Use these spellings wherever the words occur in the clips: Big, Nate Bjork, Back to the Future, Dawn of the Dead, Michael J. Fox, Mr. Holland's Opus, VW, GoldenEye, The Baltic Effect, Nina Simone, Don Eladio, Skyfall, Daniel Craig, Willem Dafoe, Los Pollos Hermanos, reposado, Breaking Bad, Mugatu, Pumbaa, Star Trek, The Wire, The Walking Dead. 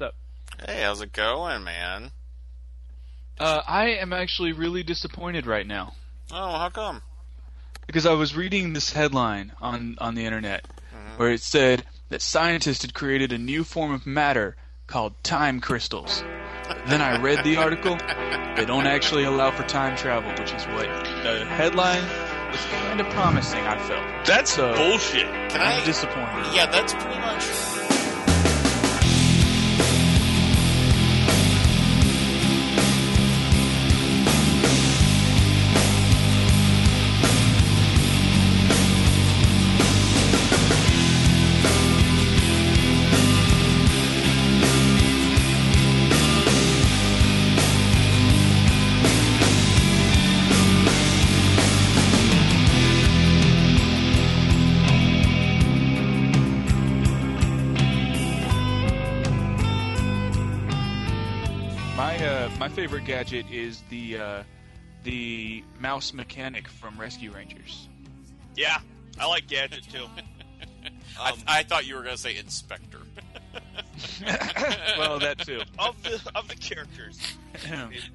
What's up? Hey, how's it going, man? I am actually really disappointed right now. Oh, how come? Because I was reading this headline on the internet where it said that scientists had created a new form of matter called time crystals. Then I read the article. They don't actually allow for time travel, which is what the headline was kind of promising, I felt. That's so bullshit. I'm disappointed. Yeah, that's pretty much... My favorite gadget is the mouse mechanic from Rescue Rangers. Yeah, I like gadget too. I thought you were going to say Inspector. Well, that too. Of the characters,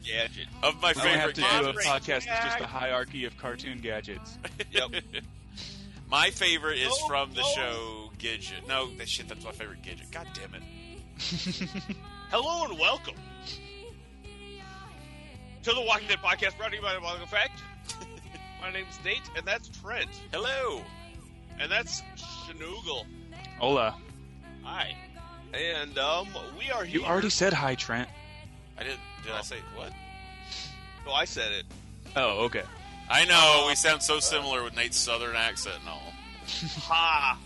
gadget. Of my favorite. I have to do a podcast that's just a hierarchy of cartoon gadgets. Yep. My favorite is from the show Gidget. No, that shit. That's my favorite Gidget. God damn it. Hello and welcome to the Walking Dead podcast, brought to you by The Baltic Effect. My name's Nate, and that's Trent. Hello. And that's Shnoogle. Hola. Hi. And we are here. You already said hi, Trent. I didn't. Did I say what? No, I said it. Oh, okay. I know. We sound so similar with Nate's southern accent and all. Ha.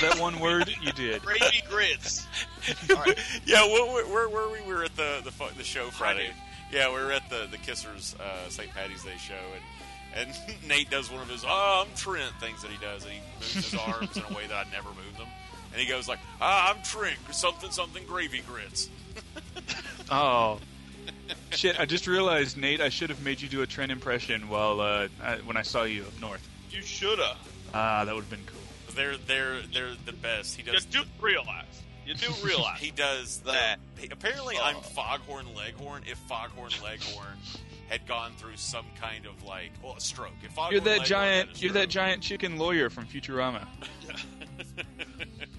That one word you did. Gravy grits. All right. Yeah, where were we? We were at the show Friday. Yeah, we were at the Kissers St. Paddy's Day show, and Nate does one of his I'm Trent things that he does, and he moves his arms in a way that I never moved them. And he goes like, I'm Trent, something gravy grits. Oh. Shit, I just realized, Nate, I should have made you do a Trent impression when I saw you up north. You should have. Ah, that would have been cool. They're the best. He does. You do realize. You do realize he does that. Apparently, I'm Foghorn Leghorn. If Foghorn Leghorn had gone through some kind of a stroke. If Foghorn you're that giant chicken lawyer from Futurama.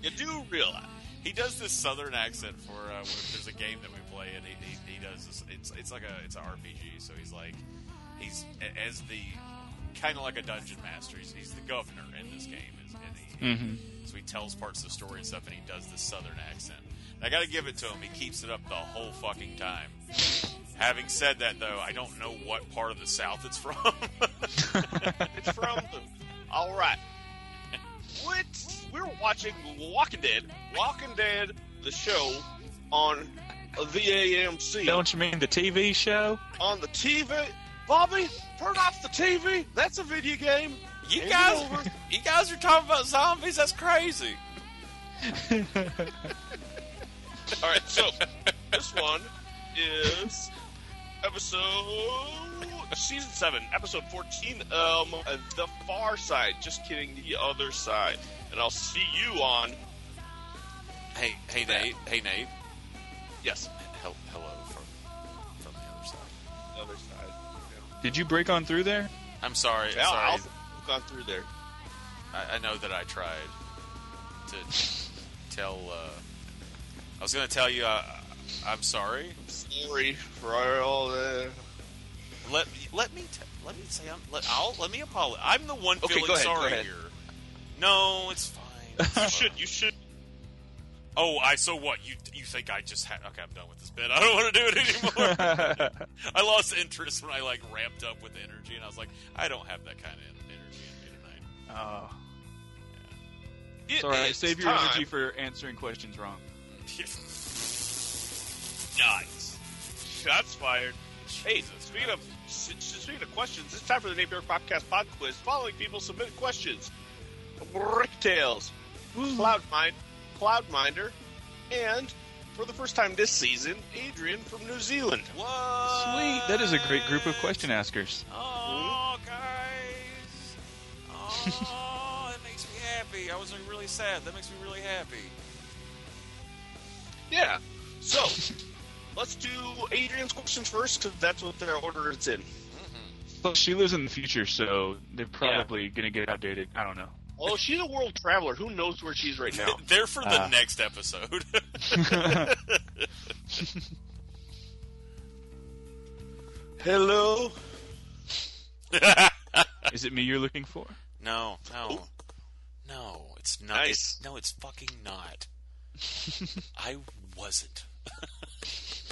You do realize he does this southern accent for there's a game that we play, and he does this. It's an RPG, so he's as the kind of like a dungeon master. He's the governor in this game, so he tells parts of the story and stuff, and he does the southern accent. And I gotta give it to him. He keeps it up the whole fucking time. Having said that, though, I don't know what part of the South it's from. It's from... Alright. We're watching Walking Dead, the show, on the AMC. Don't you mean the TV show? On the TV... Bobby, turn off the TV! That's a video game! You guys are talking about zombies? That's crazy. All right, so this one is season 7, episode 14. The Far Side. Just kidding, the other side. And I'll see you on. Hey, Nate. Hey, Nate. Yes. Hello from the other side. The other side. Yeah. Did you break on through there? I'm sorry. Yeah, I'm sorry. Gone through there. I know that I tried to tell. I was going to tell you. I'm sorry. Sorry for all that. Let me apologize. I'm the one feeling sorry here. No, it's fine. You should. Oh, so what? You think I just had? Okay, I'm done with this bit. I don't want to do it anymore. I lost interest when I ramped up with energy, and I was like, I don't have that kind of energy. Oh. Yeah. It's alright, save your energy for answering questions wrong. Nice. Shots fired. Hey, speaking of questions, it's time for the Nate Bear Podcast Pod Quiz. Following people submit questions: Bricktails, Cloudminder, and, for the first time this season, Adrian from New Zealand. What? Sweet, that is a great group of question askers. Oh, guys. Oh, that makes me happy. I was really sad. That makes me really happy. Yeah. So, let's do Adrian's questions first, because that's what their order it's in. So she lives in the future, so they're probably going to get outdated. I don't know. Well, she's a world traveler. Who knows where she's right now? They're for the next episode. Hello? Is it me you're looking for? No. Ooh. No, it's not. Nice. No, it's fucking not. I wasn't.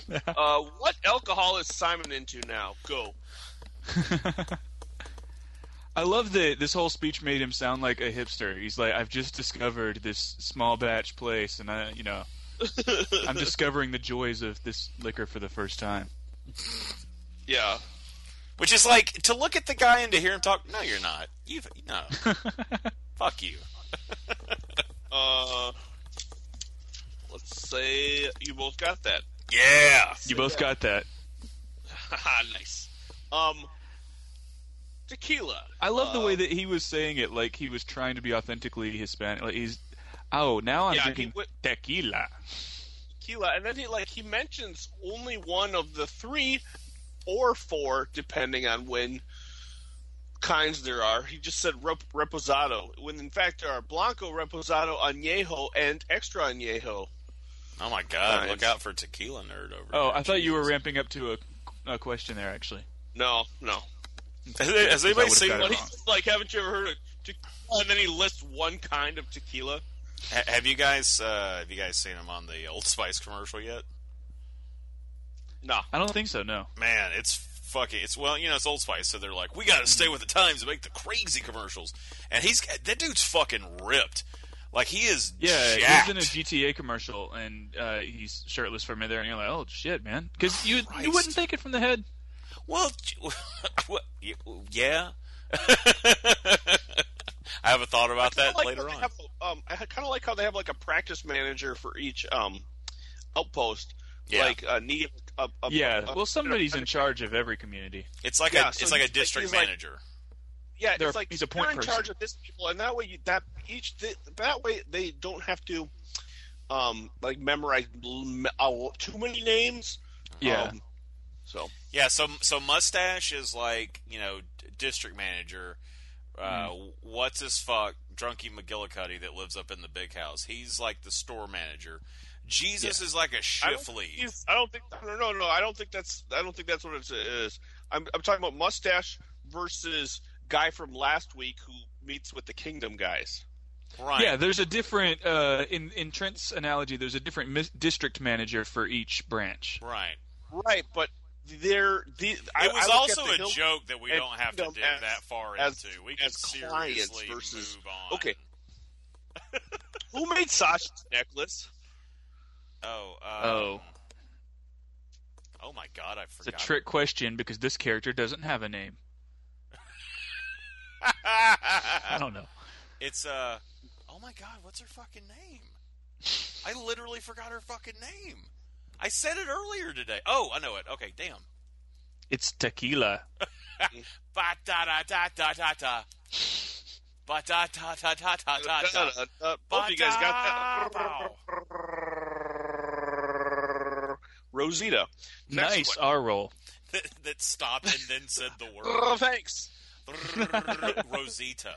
What alcohol is Simon into now? Go. I love that this whole speech made him sound like a hipster. He's like, I've just discovered this small batch place, and I'm discovering the joys of this liquor for the first time. Yeah. Which is like, to look at the guy and to hear him talk, no, you're not. No. Fuck you. Let's say you both got that. Yeah! You both got that. Nice. Tequila. I love the way that he was saying it, like he was trying to be authentically Hispanic. Like now I'm drinking tequila. Tequila, and then he mentions only one of the three or four, depending on when kinds there are. He just said reposado, when in fact there are blanco, reposado, añejo, and extra añejo. Oh my god! Nice. Look out for tequila nerd over. Oh, there. I thought you were ramping up to a question there, actually. No. Has anybody seen what he's just like? Haven't you ever heard of tequila? And then he lists one kind of tequila. Have you guys? Have you guys seen him on the Old Spice commercial yet? No, I don't think so. No, man, it's fucking. It's it's Old Spice, so they're like, we got to stay with the times and make the crazy commercials. And that dude's fucking ripped. Like, he is jacked. He was in a GTA commercial, and he's shirtless for a minute there, and you're like, oh, shit, man. Because you wouldn't think it from the head. Well, yeah. I have a thought about that later on. I kind of like how they have, like, a practice manager for each outpost. Yeah. Like, somebody's in charge of every community. It's like a district manager. Yeah, it's like he's a point person. You're in charge of this people, and that way they don't have to memorize too many names. Yeah. So mustache is like district manager. What's his fuck, drunky McGillicuddy that lives up in the big house. He's like the store manager. Jesus is like a shift lead. I don't think that's what it is. I'm talking about mustache versus guy from last week who meets with the Kingdom guys. Right. Yeah, there's a different in Trent's analogy. There's a different district manager for each branch. Right. Right, but it was also a joke that we don't have to dig that far into. We can seriously move on. Okay. Who made Sasha's necklace? Oh my god, I forgot. It's a trick question because this character doesn't have a name. I don't know. It's oh my god, what's her fucking name? I literally forgot her fucking name. I said it earlier today. Oh, I know it. Okay, damn. It's tequila. Ba da da da da da da. Ba da da da da da da da. Both of you guys got that. Rosita. Nice R-roll. That stopped and then said the word. Oh, thanks. Rosita.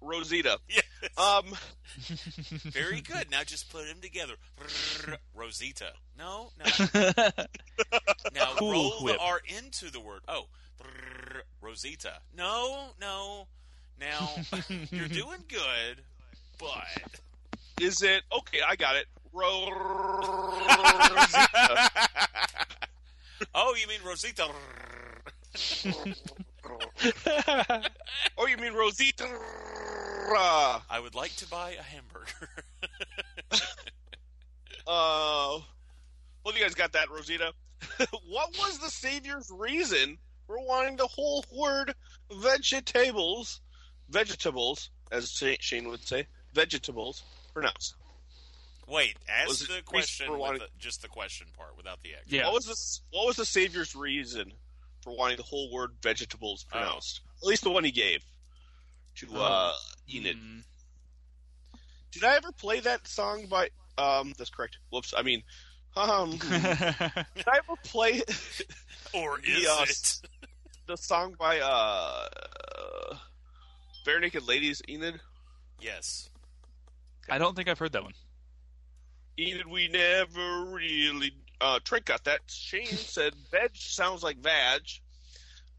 Rosita. Yes. Very good. Now just put them together. Rosita. No. Now cool roll whip. The R into the word. Oh. Rosita. No. Now, you're doing good, but... Is it... Okay, I got it. Rosita. Oh, you mean Rosita. Oh, you mean Rosita. I would like to buy a hamburger. Well, you guys got that, Rosita. What was the Savior's reason for wanting the whole word vegetables, as Shane would say, vegetables, pronounced? Wait, ask the question with just the question part without the action. Yeah. What was the Savior's reason for wanting the whole word vegetables pronounced? At least the one he gave to Enid. Did I ever play that song by That's correct. Whoops. I mean, did I ever play or is it the song by Bare Naked Ladies, Enid? Yes. I don't think I've heard that one. Enid, we never really. Trent got that. Shane said veg sounds like vag.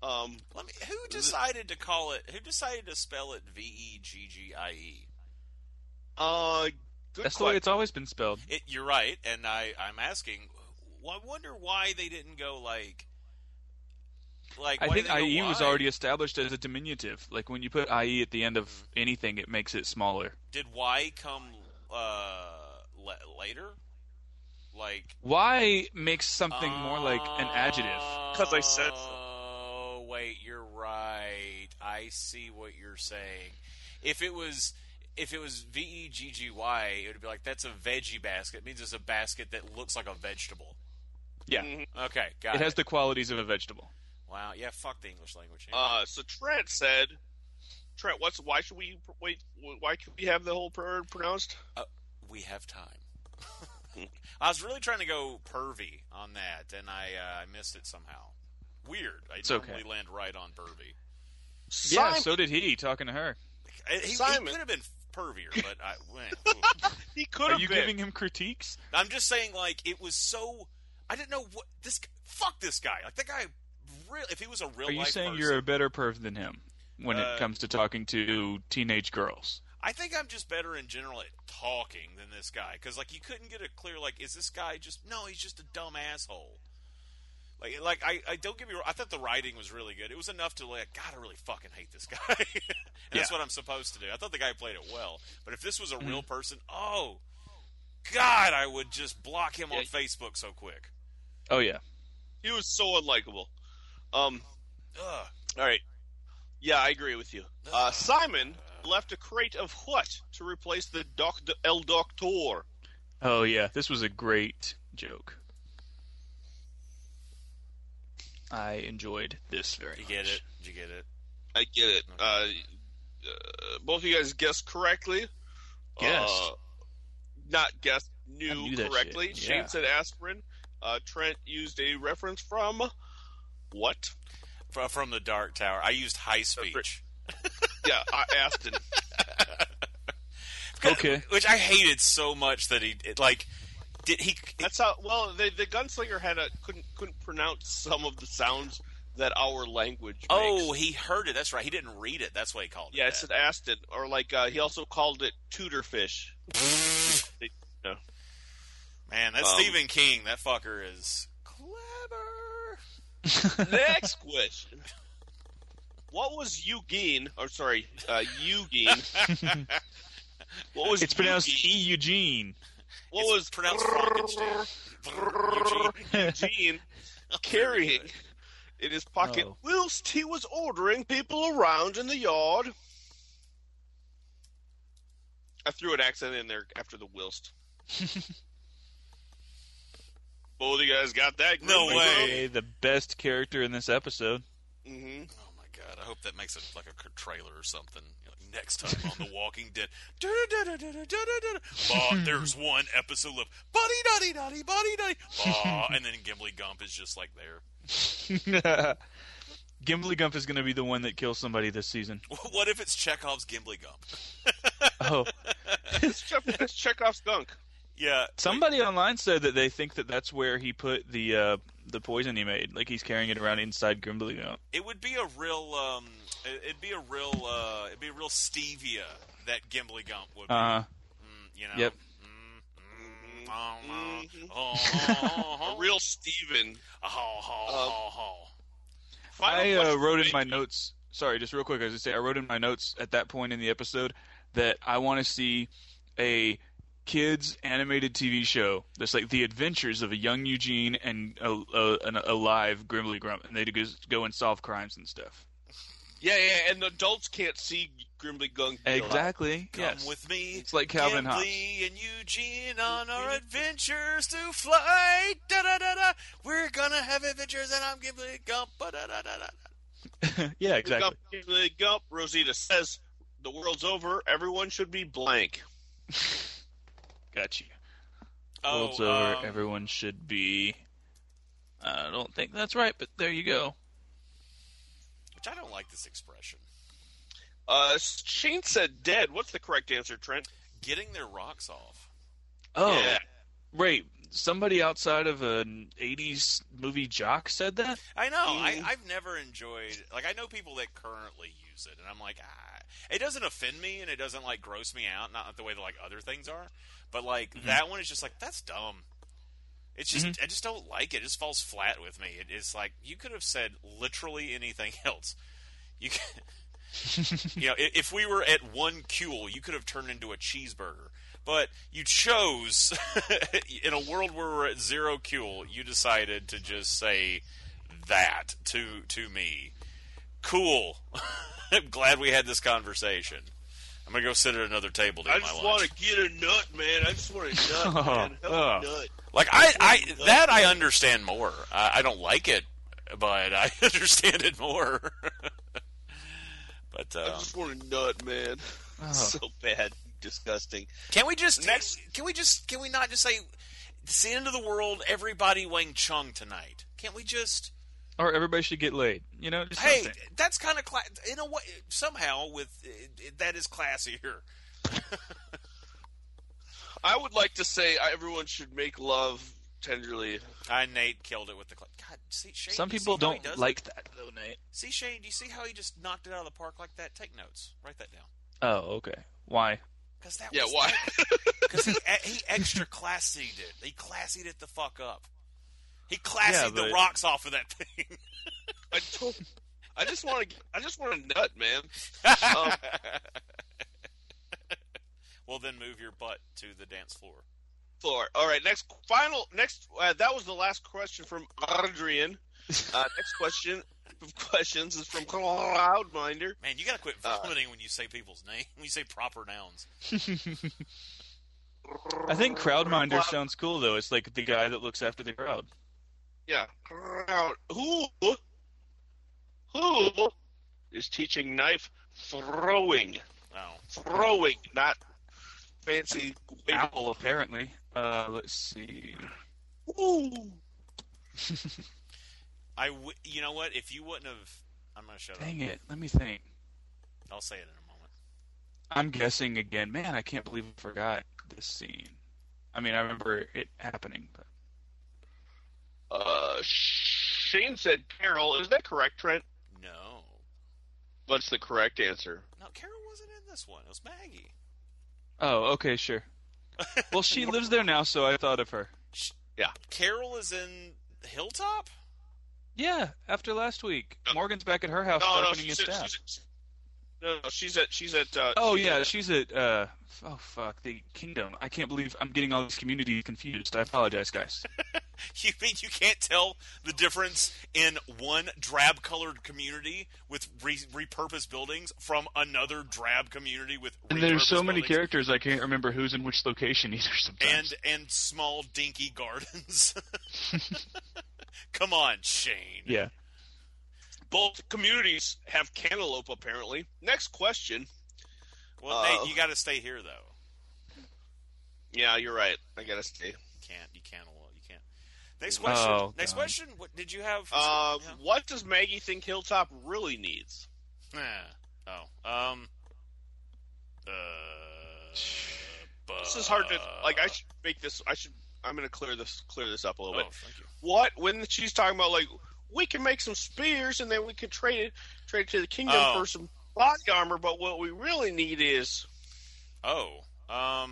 Who decided to call it? Who decided to spell it VEGGIE? Good That's question. The way it's always been spelled. You're right, and I'm asking. Well, I wonder why they didn't go like. I think IE was already established as a diminutive. Like when you put IE at the end of anything, it makes it smaller. Did Y come later? Like Y makes something more like an adjective. Because I said. Oh wait, you're right. I see what you're saying. If it was VEGGY, it would be like, that's a veggie basket. It means it's a basket that looks like a vegetable. Yeah. Mm-hmm. Okay, got it. It has the qualities of a vegetable. Wow, yeah, fuck the English language. Anyway. So Trent said, why should we have the whole word pronounced? We have time. I was really trying to go pervy on that, and I missed it somehow. Weird. I normally land right on pervy. Yeah, so did he, talking to her. He could have been pervier, but I went. He could have been. Are you giving him critiques? I'm just saying, like, it was so. I didn't know what this. Fuck this guy. Like that guy. Really, if he was a real. Are you life saying person, you're a better perv than him when it comes to talking to teenage girls? I think I'm just better in general at talking than this guy, because like you couldn't get a clear like, is this guy just? No, he's just a dumb asshole. Like I don't get me wrong. I thought the writing was really good. It was enough to like, God, I really fucking hate this guy. And that's what I'm supposed to do. I thought the guy played it well. But if this was a real person, oh God, I would just block him on Facebook so quick. Oh yeah, he was so unlikable. All right. Yeah, I agree with you. Simon left a crate of what to replace the El Doctor. Oh yeah, this was a great joke. I enjoyed this very much. Did you get it? I get it. Okay. Both of you guys guessed correctly. Guessed. Not guessed, knew correctly. Shane said aspirin. Trent used a reference from what? From the Dark Tower. I used high speech. Yeah, Aston. Okay. Which I hated so much that that's how. Well, the gunslinger had couldn't pronounce some of the sounds that our language makes. Oh, he heard it. That's right. He didn't read it. That's why he called it. Yeah, it's an Aston, or like he also called it Tudorfish. No. Man, that's Stephen King. That fucker is clever. Next question. What was Eugene? Or sorry, Eugene. What was? It's pronounced Eugene. What was pronounced Eugene carrying in his pocket whilst he was ordering people around in the yard? I threw an accent in there after the whilst. Both of you guys got that? No way. The best character in this episode. Mm-hmm. Oh, my God. I hope that makes it like a trailer or something. Next time on The Walking Dead. There's one episode of Buddy Duddy. And then Gimli Gump is just like there. Gimli Gump is going to be the one that kills somebody this season. What if it's Chekhov's Gimli Gump? Oh. It's Chekhov's Gunk. Yeah. Somebody online said that they think that that's where he put the poison he made. Like he's carrying it around inside Gimli Gump. It would be a real... it'd be a real stevia that Gimli Gump would be. You know. Yep. A real Steven. I wrote in my notes. Sorry, just real quick. I was going to say I wrote in my notes at that point in the episode that I want to see a kids animated TV show that's like the adventures of a young Eugene and a live Gimli Gump, and they just go and solve crimes and stuff. Yeah, and adults can't see Gimli Gump. Exactly. Yes. Come with me. It's like Calvin and Hobbes. Gimli and Eugene on our adventures to fly. Da da da da. We're gonna have adventures, and I'm Gimli Gump. Da da da da. Yeah, exactly. Gimli Gump. Rosita says the world's over. Everyone should be blank. Got you. World's Over, Everyone Should Be. I don't think that's right, but there you go. Which I don't like this expression. Shane said dead. What's the correct answer, Trent? Getting their rocks off. Oh, yeah. Right. Somebody outside of an 80s movie jock said that? I know. I've never enjoyed... Like, I know people that currently use it, and I'm like, It doesn't offend me, and it doesn't, like, gross me out, not the way that, like, other things are. But, like, that one is just like, that's dumb. It's just... I just don't like it. It just falls flat with me. It's like, you could have said literally anything else. You could... You know, if we were at one Kuehl, you could have turned into a cheeseburger. But you chose, in a world where we're at zero Kuehl, you decided to just say that to me. Cool. I'm glad we had this conversation. I'm going to go sit at another table to eat my lunch. I just want to get a nut, man. I just want a nut, man. Nut. Like, I understand more. I don't like it, but I understand it more. But, I just want a nut, man. So bad, disgusting. Can we not just say it's the end of the world? Everybody Wang Chung tonight. Can't we just? Or everybody should get laid. You know? Just hey, that's kind of in a way. Somehow, that is classier. I would like to say everyone should make love tenderly. Nate killed it with the... God, see, Shane... Some people don't like that, though, Nate. See, Shane, do you see how he just knocked it out of the park like that? Take notes. Write that down. Oh, okay. Why? Because that was... Yeah, why? Because he extra classied it. He classied it the fuck up. He classied the rocks off of that thing. I just want a nut, man. Well, then move your butt to the dance floor. All right, that was the last question from Adrian. Next question of questions is from Cloudminder. Man, you gotta quit vomiting when you say people's name, when you say proper nouns. I think Crowdminder sounds cool, though. It's like the guy that looks after the crowd. Yeah, who is teaching knife throwing? Oh. Throwing, not fancy apple, apparently. Let's see. Ooh. You know what? If you wouldn't have... I'm going to shut up. Dang it. Let me think. I'll say it in a moment. I'm guessing again. Man, I can't believe I forgot this scene. I mean, I remember it happening. But... Shane said Carol. Is that correct, Trent? No. What's the correct answer? No, Carol wasn't in this one. It was Maggie. Oh, okay, sure. Well, she lives there now, so I thought of her. Yeah. Carol is in Hilltop? Yeah, after last week. Morgan's back at her house opening his staff. She's at the Kingdom. I can't believe I'm getting all these communities confused. I apologize, guys. You mean you can't tell the difference in one drab-colored community with repurposed buildings from another drab community with repurposed buildings? And there's so many characters, I can't remember who's in which location either sometimes. And small, dinky gardens. Come on, Shane. Yeah. Both communities have cantaloupe, apparently. Next question. Well, Nate, you got to stay here, though. Yeah, you're right. I got to stay. You can't. Next question. Next question. What did you have? What does Maggie think Hilltop really needs? This is hard to like. I should make this. I'm going to clear this up a little bit. Thank you. What when she's talking about like. We can make some spears, and then we can trade it to the Kingdom for some body armor. But what we really need is because I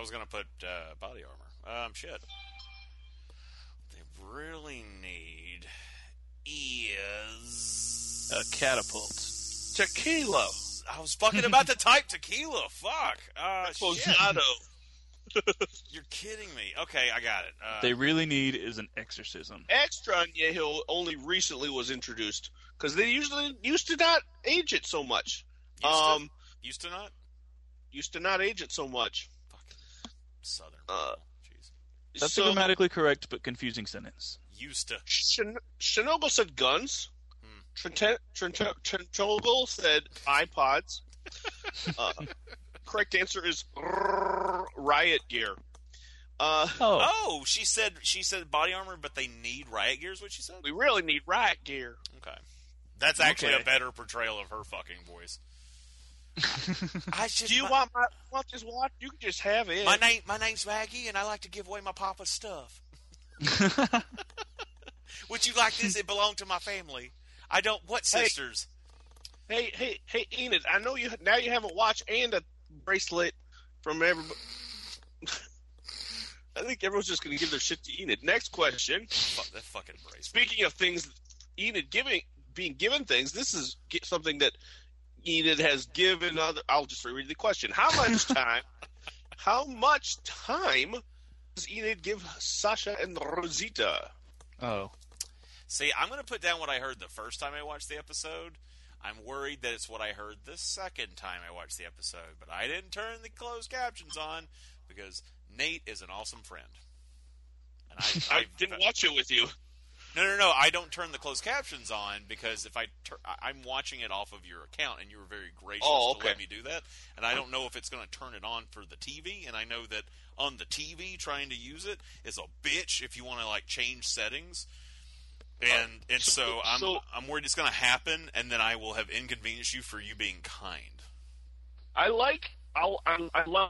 was gonna put body armor. They really need is a catapult. Tequila. I was fucking about to type tequila. Fuck. Posado. You're kidding me. Okay, I got it. They really need is an exorcism. Extraña Hill only recently was introduced because they usually used to not age it so much. Used to not age it so much. Fucking Southern. Jeez. That's a grammatically correct but confusing sentence. Used to. Shinogle said guns. Trentogle said iPods. Correct answer is riot gear. Oh, she said body armor, but they need riot gear is what she said? We really need riot gear. Okay. That's actually a better portrayal of her fucking voice. Do you want this watch? You can just have it. My name's Maggie, and I like to give away my papa's stuff. Would you like this? It belonged to my family. I don't. What sisters? Hey, Enid. I know you. Now you have a watch and a bracelet from everybody. I think everyone's just going to give their shit to Enid. Next question. Fuck that fucking bracelet. Speaking of things, Enid being given things. This is something that Enid has given other. I'll just reread the question. How much time does Enid give Sasha and Rosita? Oh, see, I'm going to put down what I heard the first time I watched the episode. I'm worried that it's what I heard the second time I watched the episode, but I didn't turn the closed captions on because Nate is an awesome friend. And I didn't watch it with you. No. I don't turn the closed captions on because if I'm watching it off of your account, and you were very gracious to let me do that. And I don't know if it's going to turn it on for the TV. And I know that on the TV, trying to use it is a bitch if you want to like change settings. And so I'm worried it's going to happen, and then I will have inconvenienced you for you being kind. I love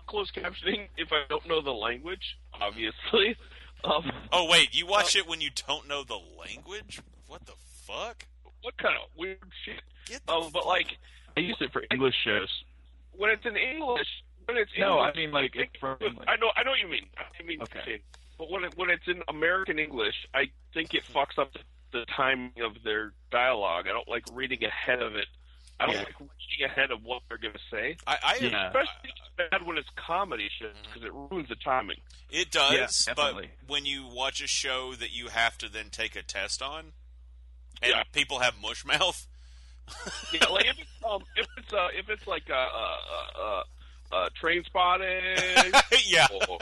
closed captioning if I don't know the language, obviously. Wait, you watch it when you don't know the language? What the fuck? What kind of weird shit? I use it for English shows. When it's in English, it's for English. I know what you mean. But when it's in American English, I think it fucks up the timing of their dialogue. I don't like reading ahead of it. I don't like reading ahead of what they're going to say. Especially bad when it's comedy shit, because it ruins the timing. It does, but when you watch a show that you have to then take a test on, and people have mush mouth. if it's like Train Spotting, or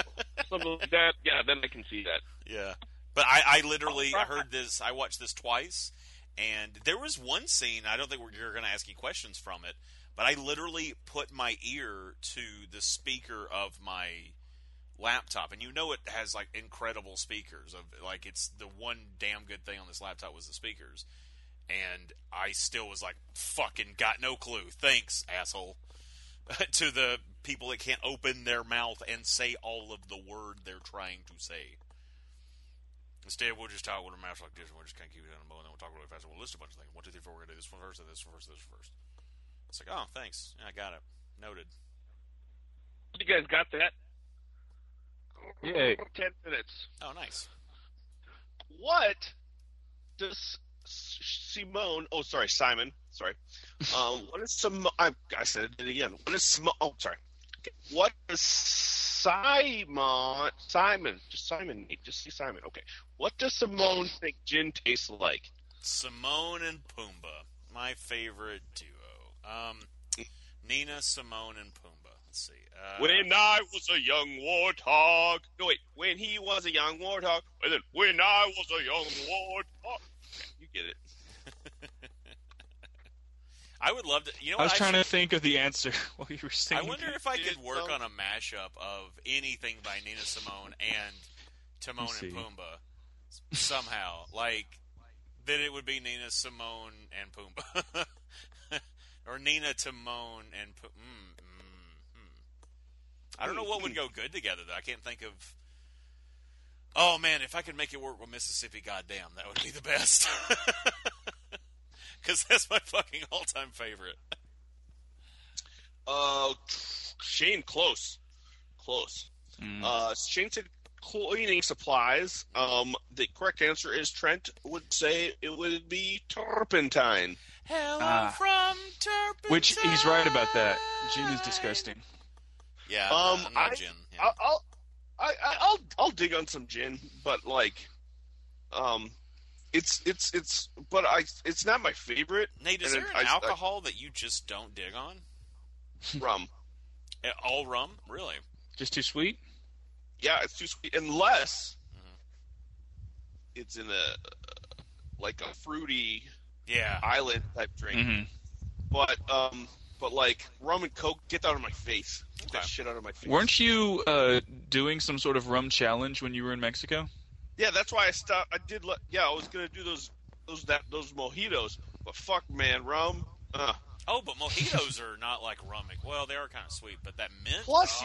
something like that, then I can see that. Yeah, but I literally heard this. I watched this twice. And there was one scene, I don't think you're going to ask any questions from it, but I literally put my ear to the speaker of my laptop. And you know it has, like, incredible speakers. It's the one damn good thing on this laptop was the speakers. And I still was like, fucking got no clue. Thanks, asshole. To the people that can't open their mouth and say all of the word they're trying to say. Instead, we'll just talk with a mouth like this, and we'll just kind of keep it on the bow, and then we'll talk really fast, and we'll list a bunch of things. 1, 2, 3, 4, we're going to do this one first, and this one first, and this one first. It's like, oh, thanks. Yeah, I got it. Noted. You guys got that? Yay. 10 minutes. Oh, nice. What does Simon. Sorry. What is Simone? I said it again. What is Simone? Oh, sorry. Okay. What is Simon. Okay. What does Simone think gin tastes like? Simone and Pumbaa, my favorite duo. Nina, Simone, and Pumbaa. Let's see. When he was a young warthog. And then when I was a young warthog. You get it. I would love to. You know, I was trying to think of the answer while you were singing. I wonder if I could work on a mashup of anything by Nina Simone and Timon and Pumbaa somehow. Like then it would be Nina Simone and Pumbaa, or Nina Timon and Pumbaa. I don't know what would go good together though. I can't think of. Oh man, if I could make it work with Mississippi, goddamn, that would be the best. Because that's my fucking all-time favorite. Shane, close. Mm. Shane said cleaning supplies. The correct answer is Trent would say it would be turpentine. Hello from turpentine. Which he's right about that. Gin is disgusting. Yeah. Gin. Yeah. I'll dig on some gin, but like, It's not my favorite. Nate, is there an alcohol that you just don't dig on? Rum. All rum? Really? Just too sweet? Yeah, it's too sweet. Unless it's in a fruity island type drink. Mm-hmm. But But, like, rum and coke, get that out of my face. Get that shit out of my face. Weren't you doing some sort of rum challenge when you were in Mexico? Yeah, that's why I stopped. I was going to do those mojitos. But fuck, man, rum. Oh, but mojitos are not like rum. Well, they are kind of sweet, but that mint? Plus,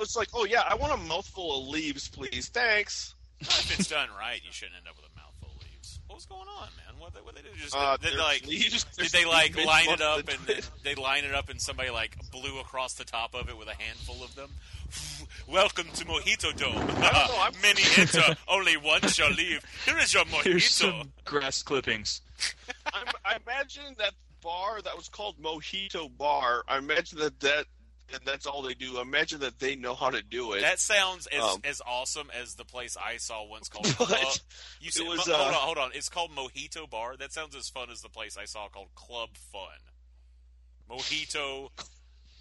it's like, oh, yeah, I want a mouthful of leaves, please. Thanks. Well, if it's done right, you shouldn't end up with a mouthful of leaves. What was going on, man? What did they do? Did they line it up and somebody like blew across the top of it with a handful of them? Welcome to Mojito Dome. Many enter, only one shall leave. Here is your mojito. Here's some grass clippings. I imagine that bar that was called Mojito Bar. I imagine that and that's all they do. I imagine that they know how to do it. That sounds as awesome as the place I saw once called. Hold on. It's called Mojito Bar. That sounds as fun as the place I saw called Club Fun. Mojito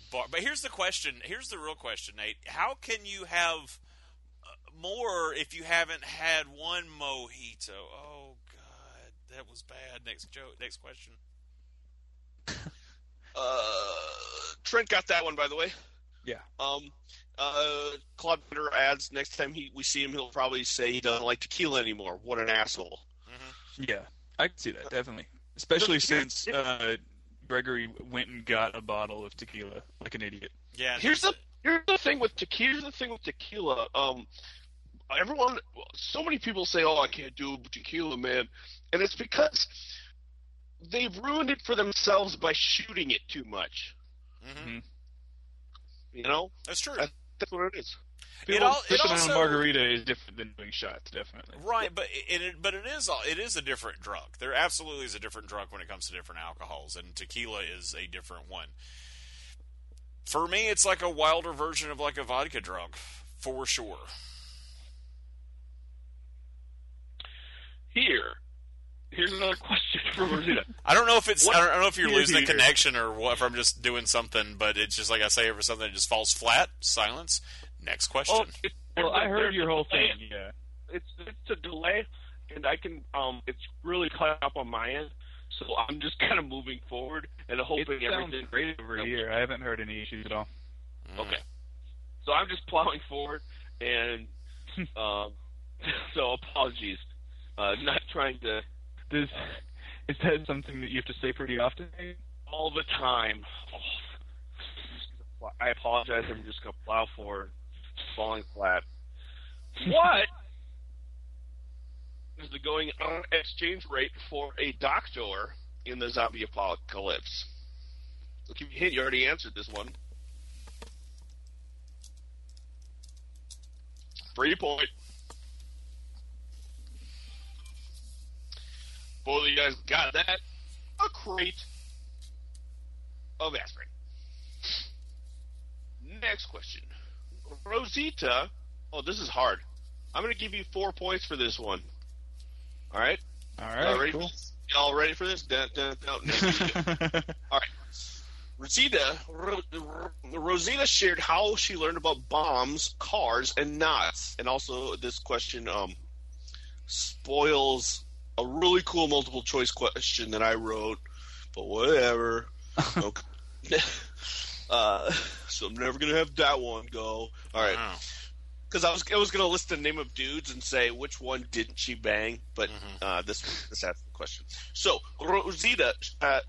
Bar. But here's the question. Here's the real question, Nate. How can you have more if you haven't had one mojito? Oh God, that was bad. Next joke. Next question. Trent got that one, by the way. Yeah. Claude Bitter adds, next time we see him, he'll probably say he doesn't like tequila anymore. What an asshole. Mm-hmm. Yeah, I can see that, definitely. Especially since Gregory went and got a bottle of tequila like an idiot. Yeah. Here's the thing with tequila. So many people say, oh, I can't do tequila, man. And it's because they've ruined it for themselves by shooting it too much. Mm-hmm. You know, that's true. That's what it is. Fishing on a margarita is different than doing shots, definitely. Right, but it is a different drug. There absolutely is a different drug when it comes to different alcohols, and tequila is a different one. For me, it's like a wilder version of like a vodka drug, for sure. Here's another question from Rosita. I don't know if you're losing the connection or what, if I'm just doing something, but it's just like I say over something, it just falls flat. Silence. Next question. Oh, well, I heard your whole thing. Yeah, it's a delay, and I can it's really caught up on my end, so I'm just kind of moving forward and hoping everything's great over here. I haven't heard any issues at all. Okay, so I'm just plowing forward, and so apologies, not trying to. Is that something that you have to say pretty often? All the time. Oh. I apologize. I'm just going to plow forward, falling flat. What is the going on exchange rate for a doctor in the zombie apocalypse? I'll give you a hint. You already answered this one. 3 point. Both of you guys got that. A crate of aspirin. Next question. Rosita. Oh, this is hard. I'm going to give you 4 points for this one. All right? All right. Y'all ready, cool. Y'all ready for this? No. All right. Rosita shared how she learned about bombs, cars, and knots. And also this question spoils a really cool multiple choice question that I wrote, but whatever. Okay. So I'm never gonna have that one go. All right, because wow. I was gonna list the name of dudes and say which one didn't she bang, but this has the question. So Rosita, not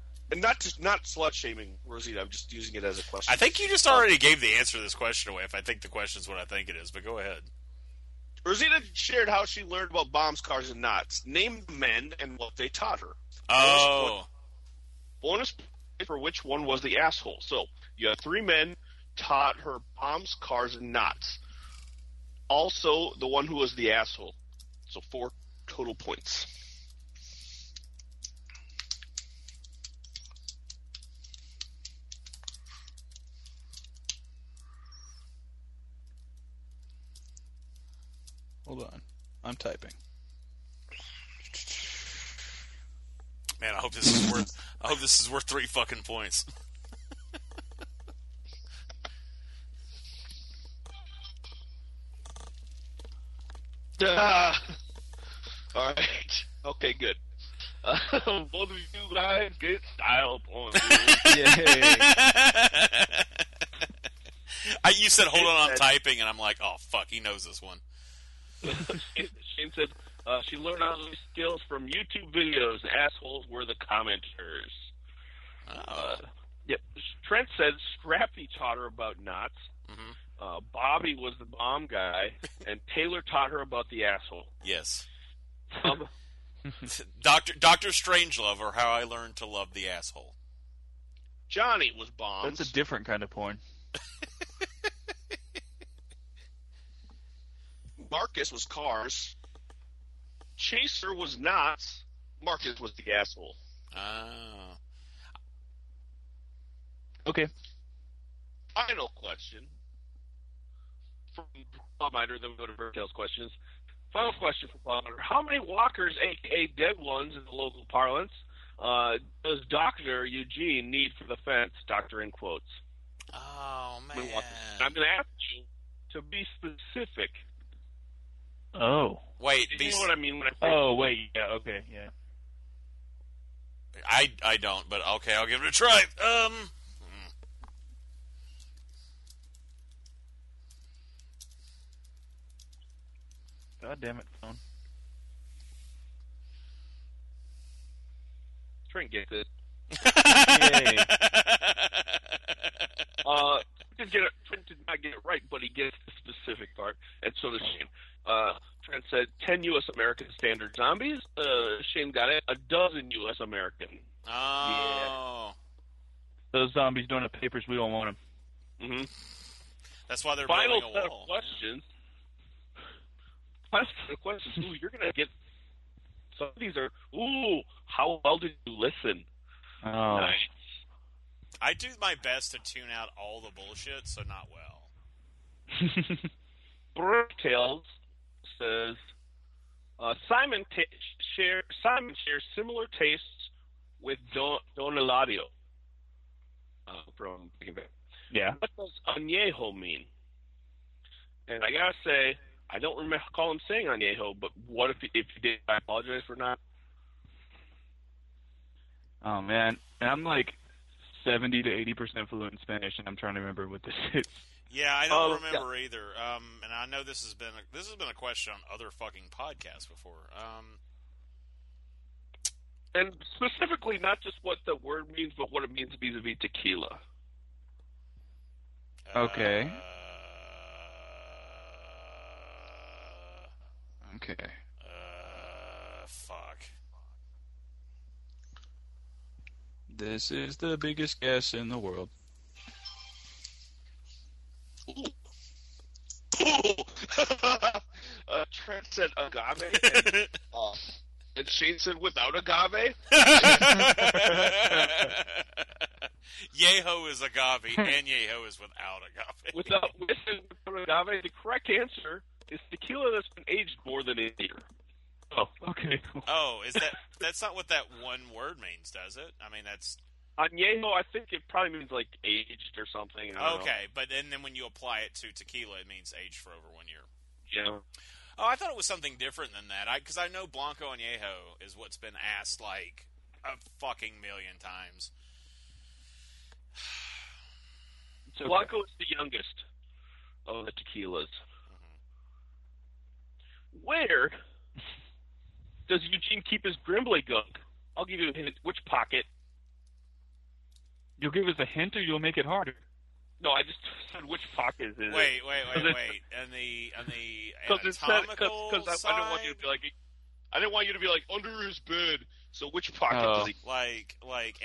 slut shaming Rosita. I'm just using it as a question. I think you just already gave the answer to this question away. If I think the question's what I think it is, but go ahead. Rosita shared how she learned about bombs, cars, and knots. Name the men and what they taught her. Oh. Bonus point for which one was the asshole. So you have three men taught her bombs, cars, and knots. Also, the one who was the asshole. So 4 total points. Hold on. I'm typing. Man, I hope this is worth 3 fucking points. All right. Okay, good. Both of you guys get style points. You said, hold on, I'm typing, and I'm like, oh, fuck, he knows this one. Shane said, she learned all these skills from YouTube videos. Assholes were the commenters. Yep. Trent said Scrappy taught her about knots. Mm-hmm. Bobby was the bomb guy, and Taylor taught her about the asshole. Yes. Dr. Strangelove, or How I Learned to Love the Asshole. Johnny was bombs. That's a different kind of porn. Marcus was cars. Chaser was knots. Marcus was the asshole. Oh. Okay. Final question. From Plowminder, then we go to Bertel's questions. Final question for Plowminder. How many walkers, a.k.a. dead ones in the local parlance, does Dr. Eugene need for the fence? Doctor in quotes. Oh, man. I'm going to ask you to be specific. Oh. Wait. You know what I mean when I say yeah, okay, yeah. I don't, but okay, I'll give it a try. God damn it, phone. Trent gets it. Yay. Trent did not get it right, but he gets the specific part, and so does Shane. Trent said 10 U.S. American standard zombies. Shane got it. A dozen U.S. American. Oh. Yeah. Those zombies don't have papers. We don't want them. Mm-hmm. That's why they're building a wall. Final set of questions. Yeah. Ooh, you're going to get some of these are, ooh, how well did you listen? Oh. Nice. I do my best to tune out all the bullshit, so not well. Bricktails says, Simon shares similar tastes with Don Eladio from Breaking Bad. Yeah. What does añejo mean? And I got to say, I don't recall him saying añejo, but what if he did? I apologize for not. Oh, man. And I'm like 70 to 80% fluent in Spanish, and I'm trying to remember what this is. Yeah, I don't remember either. And I know this has been a question on other fucking podcasts before. And specifically, not just what the word means, but what it means vis-a-vis tequila. Okay. Okay. Fuck. This is the biggest guess in the world. Ooh. Ooh. Trent said agave, and Shane said without agave. Yeho is agave, and yeho is without agave. Without agave, the correct answer. It's tequila that's been aged more than a year. Oh, okay. Oh, is that's not what that one word means, does it? I mean, that's añejo. I think it probably means like aged or something. I don't know. But then when you apply it to tequila, it means aged for over 1 year. Yeah. Oh, I thought it was something different than that. Because I know Blanco añejo is what's been asked like a fucking million times. So Blanco is the youngest of the tequilas. Where does Eugene keep his Grimbly gunk? I'll give you a hint. Which pocket? You'll give us a hint or you'll make it harder? No, I just said which pocket is it. Wait. Because I didn't want you to be like, under his bed. So which pocket does he... Like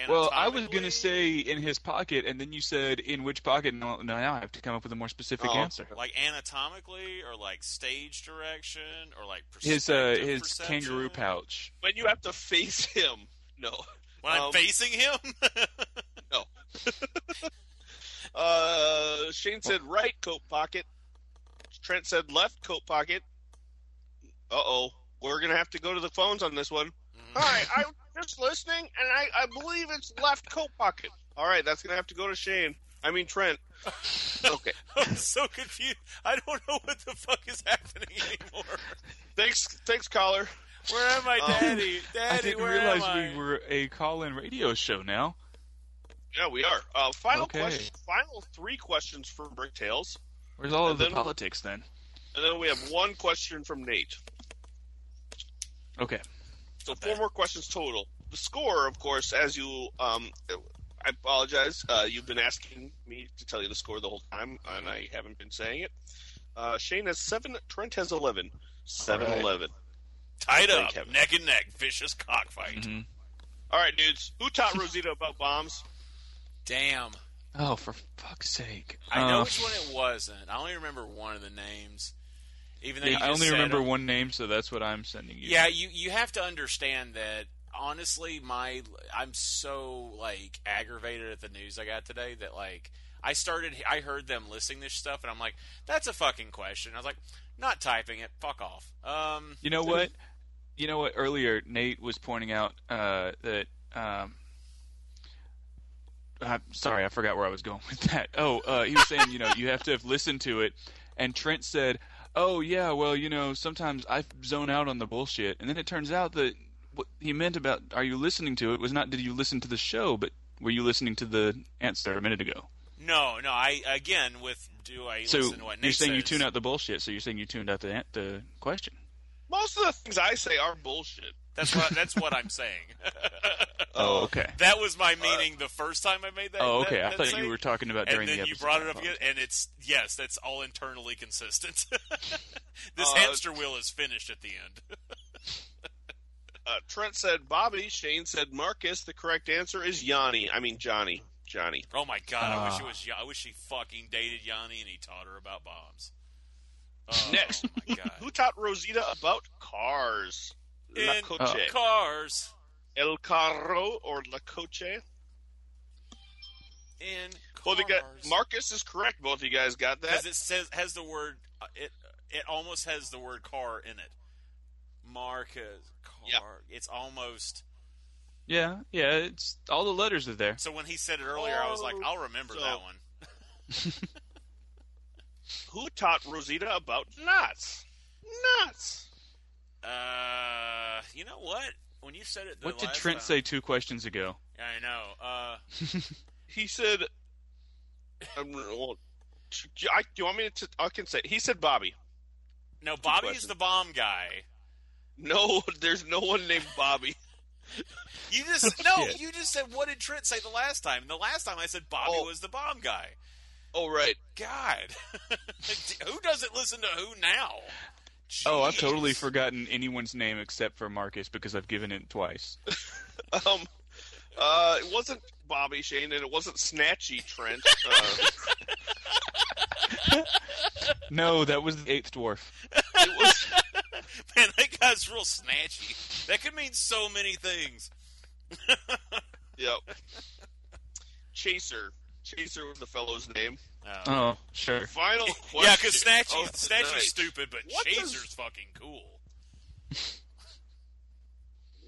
well, I was going to say in his pocket, and then you said in which pocket, and now I have to come up with a more specific answer. Like anatomically, or like stage direction, or like his perception? Kangaroo pouch. When you have to face him. No. When I'm facing him? No. Shane said right coat pocket. Trent said left coat pocket. Uh-oh. We're going to have to go to the phones on this one. Alright, I was just listening, and I believe it's left coat pocket. Alright, that's going to have to go to Trent. Okay. I'm so confused. I don't know what the fuck is happening anymore. Thanks, caller. Where am I, Daddy? Daddy, I didn't realize we were a call-in radio show now. Yeah, we are. Final question. Final three questions from Brick Tales. Where's all of the politics then? And then we have one question from Nate. Okay. So four more questions total. The score, of course, as you, I apologize. You've been asking me to tell you the score the whole time, and I haven't been saying it. Shane has 7. Trent has 11. 7-11. Tied up, neck and neck, vicious cockfight. Mm-hmm. All right, dudes. Who taught Rosita about bombs? Damn. Oh, for fuck's sake! I know which one it wasn't. I only remember one of the names. Even though I only remember one name, so that's what I'm sending you. Yeah, you have to understand that. Honestly, I'm so like aggravated at the news I got today that like I heard them listing this stuff and I'm like, that's a fucking question. I was like, not typing it. Fuck off. You know what? You know what? Earlier, Nate was pointing out that. I'm sorry, I forgot where I was going with that. Oh, he was saying, you have to have listened to it, and Trent said, "Oh yeah, well, sometimes I zone out on the bullshit," and then it turns out that what he meant about "are you listening to it" was not "did you listen to the show," but "were you listening to the answer a minute ago?" No, I again with do I so listen to what Nate you're saying says. You tune out the bullshit, so you're saying you tuned out the question. Most of the things I say are bullshit. That's what I'm saying. Oh, okay. That was my meaning the first time I made that. Oh, okay. I thought you were talking about during the episode. And then you brought it up again, and yes, that's all internally consistent. This hamster wheel is finished at the end. Trent said Bobby. Shane said Marcus. The correct answer is Johnny. Johnny. Oh my God! I wish it was. I wish she fucking dated Yanni and he taught her about bombs. Next, oh my God. Who taught Rosita about cars? La Coche. Cars. El Carro or La Coche. In cars. Marcus is correct. Both of you guys got that. Because it has the word. It almost has the word car in it. Marcus car. Yeah. It's almost. Yeah. It's all the letters are there. So when he said it earlier, I was like, I'll remember that one. Who taught Rosita about nuts? Nuts. You know what? When you said it, what did Trent say 2 questions ago? I know. He said, do you want me to? I can say it. He said Bobby. No, Bobby is the bomb guy. No, there's no one named Bobby. You just You just said what did Trent say the last time? The last time I said Bobby was the bomb guy. Oh right, God. Who doesn't listen to who now? Jeez. Oh, I've totally forgotten anyone's name except for Marcus because I've given it twice. It wasn't Bobby, Shane, and it wasn't Snatchy, Trent. No, that was the 8th dwarf. It was... Man, that guy's real snatchy. That could mean so many things. Yep. Chaser was the fellow's name. Oh, sure. Final question. Yeah, because Snatchy's stupid, but what Chaser's fucking cool.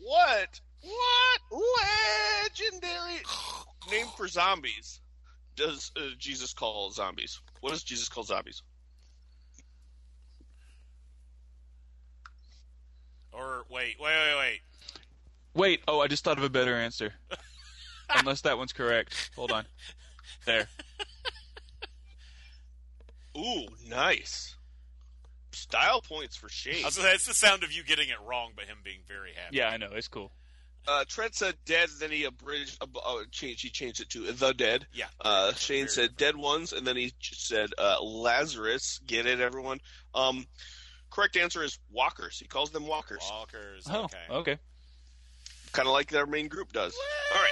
What legendary name for zombies does Jesus call zombies? What does Jesus call zombies? Or, wait. Oh, I just thought of a better answer. Unless that one's correct. Hold on. There. Ooh, nice. Style points for Shane. I was gonna say, it's the sound of you getting it wrong, but him being very happy. Yeah, I know. It's cool. Trent said dead, then he abridged. He changed it to the dead. Yeah. Shane said dead ones, and then he said Lazarus. Get it, everyone? Correct answer is walkers. He calls them walkers. Walkers. Okay. Kind of like their main group does. All right.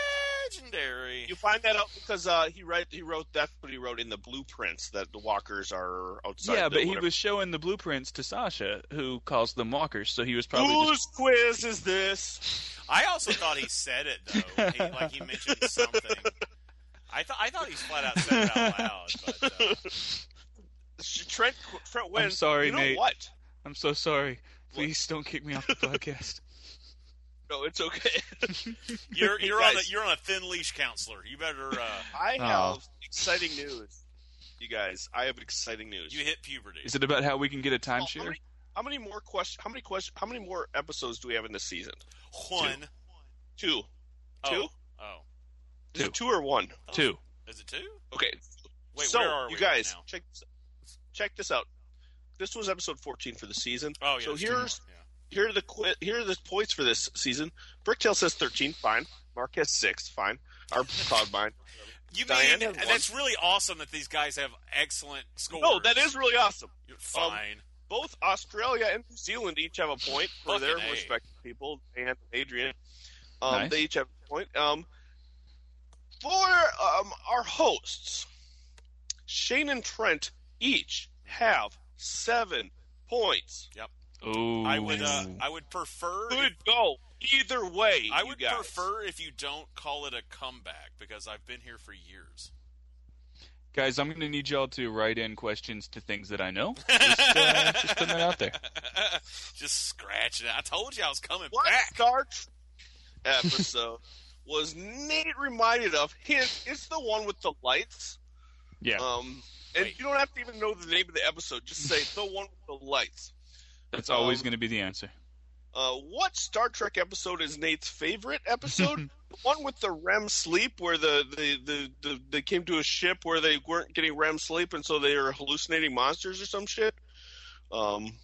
Legendary. You find that out because he wrote that's what he wrote in the blueprints that the walkers are outside. Yeah, but whatever. He was showing the blueprints to Sasha, who calls them walkers. So he was probably whose quiz is this? I also thought he said it though. He mentioned something. I thought he flat out said it out loud. But, Trent went. I'm sorry, Nate. What? I'm so sorry. Please don't kick me off the podcast. No, it's okay. You're guys, you're on a thin leash, counselor. You better. I have exciting news, you guys. I have exciting news. You hit puberty. Is it about how we can get a timeshare? How many more episodes do we have in this season? One. Two. Two? Oh. Is it two or one? Two. Is it two? Okay. Wait, so, where are we? You guys, right now? Check this out. This was episode 14 for the season. Oh, yeah. So here are the points for this season. Bricktail says 13, fine. Mark has 6, fine. Our Cloudmine. You Diane mean that's really awesome that these guys have excellent scores. No, that is really awesome. You're fine. Both Australia and New Zealand each have a point for their respective people. And Adrian, nice. They each have a point. For our hosts, Shane and Trent each have 7 points. Yep. Ooh. I would prefer. Could go either way. I would prefer if you don't call it a comeback because I've been here for years. Guys, I'm going to need y'all to write in questions to things that I know. Just putting that out there. Just scratch it. I told you I was coming back. What Star Trek episode was Nate reminded of? It's the one with the lights. Yeah. And you don't have to even know the name of the episode. Just say the one with the lights. That's always going to be the answer. What Star Trek episode is Nate's favorite episode? The one with the REM sleep where they came to a ship where they weren't getting REM sleep and so they were hallucinating monsters or some shit. I don't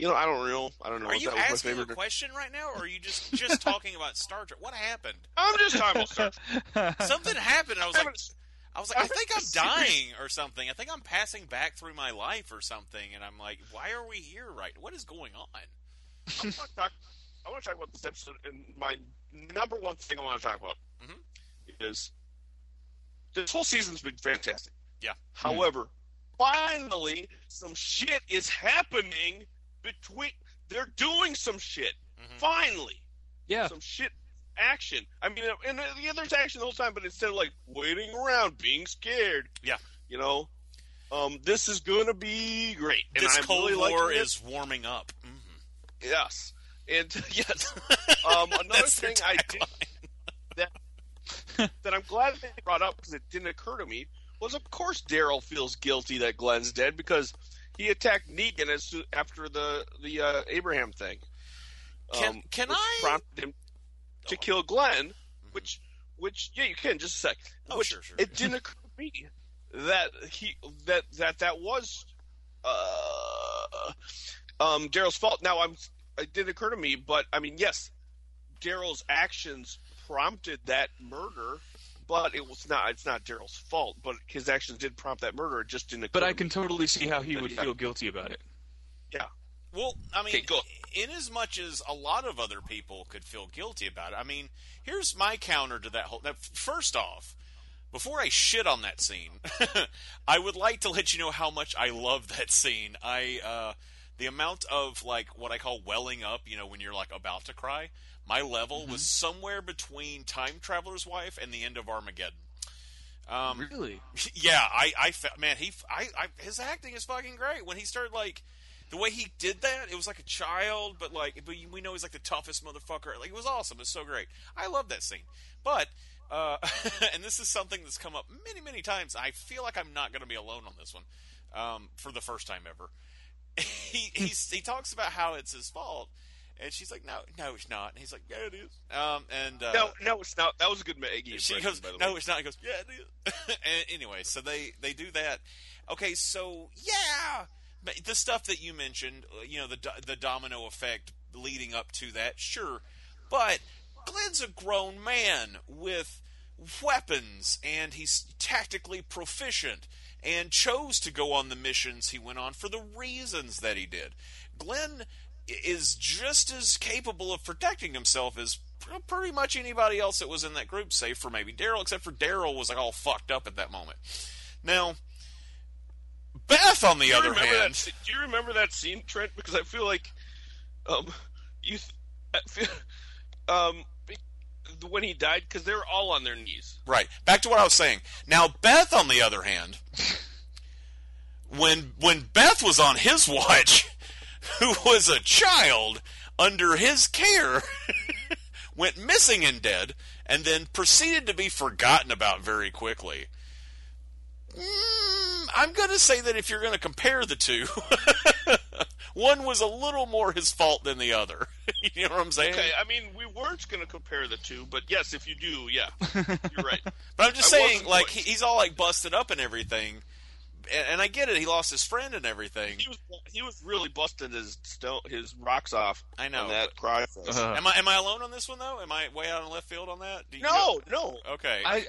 know. Are you asking a question right now or are you just talking about Star Trek? What happened? I'm just talking about Star Trek. Something happened. I was like, I think I'm dying or something. I think I'm passing back through my life or something. And I'm like, why are we here right now? What is going on? I want to talk about this episode, and my number one thing I want to talk about is this whole season's been fantastic. Yeah. However, finally, some shit is happening between. They're doing some shit. Finally. Yeah. Some shit action. I mean, and there's action the whole time, but instead of like waiting around, being scared. Yeah. You know, this is going to be great. And this Cold War is warming up. Yes. And yes. Another thing I did that I'm glad they brought up because it didn't occur to me was, of course, Daryl feels guilty that Glenn's dead because he attacked Negan after the Abraham thing. Can which I prompted him to kill Glenn? Which yeah, you can just a sec. Oh, sure. It didn't occur to me that that was. Daryl's fault. Now, it didn't occur to me, but I mean, yes, Daryl's actions prompted that murder, but it was not. It's not Daryl's fault, but his actions did prompt that murder. It just didn't occur. But I can totally see how he would feel guilty about it. Yeah. Well, I mean, in as much as a lot of other people could feel guilty about it, I mean, here's my counter to that whole. First off, before I shit on that scene, I would like to let you know how much I love that scene. The amount of, like, what I call welling up, you know, when you're, like, about to cry, my level was somewhere between Time Traveler's Wife and the end of Armageddon. Really? Yeah, his acting is fucking great. When he started, like, the way he did that, it was like a child, but we know he's, like, the toughest motherfucker. Like, it was awesome. It was so great. I love that scene. But, and this is something that's come up many, many times. I feel like I'm not going to be alone on this one for the first time ever. He talks about how it's his fault, and she's like, no, it's not. And he's like, yeah, it is. No, it's not. That was a good Maggie. She goes, by the way. No, it's not. He goes, yeah, it is. And anyway, so they do that. Okay, so yeah, but the stuff that you mentioned, you know, the domino effect leading up to that, sure. But Glenn's a grown man with weapons, and he's tactically proficient. And chose to go on the missions he went on for the reasons that he did. Glenn is just as capable of protecting himself as pretty much anybody else that was in that group, save for maybe Daryl, except for Daryl was like all fucked up at that moment. Now, Beth, on the other hand... do you remember that scene, Trent? Because I feel like... when he died, because they were all on their knees. Right. Back to what I was saying. Now, Beth, on the other hand, when Beth was on his watch, who was a child under his care, went missing and dead, and then proceeded to be forgotten about very quickly. I'm going to say that if you're going to compare the two, one was a little more his fault than the other. You know what I'm saying? Okay, I mean, we weren't going to compare the two, but yes, if you do, yeah, you're right. But I'm just saying, like, he's all, like, busted up and everything. And I get it, he lost his friend and everything. He was really busting his rocks off. I know. On that process. Am I alone on this one though? Am I way out on left field on that? No. Okay. I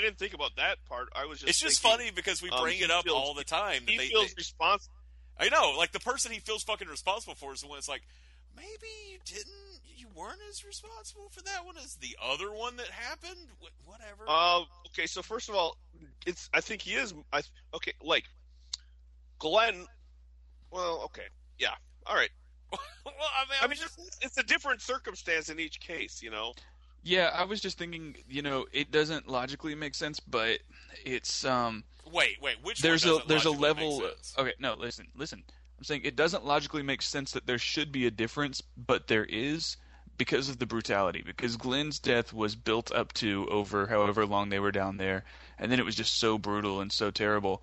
didn't think about that part. I was just. It's just thinking, funny because we bring it up all the time. He feels responsible. I know, like the person he feels fucking responsible for is the one that's like, maybe you weren't as responsible for that one as the other one that happened? Whatever. Okay, so first of all, I think Glenn, well, okay, yeah, all right. Well, I mean it's a different circumstance in each case, you know? Yeah, I was just thinking, you know, it doesn't logically make sense, but it's, Wait, which there's one there's a level, okay, no, listen. I'm saying it doesn't logically make sense that there should be a difference, but there is because of the brutality. Because Glenn's death was built up to over however long they were down there, and then it was just so brutal and so terrible.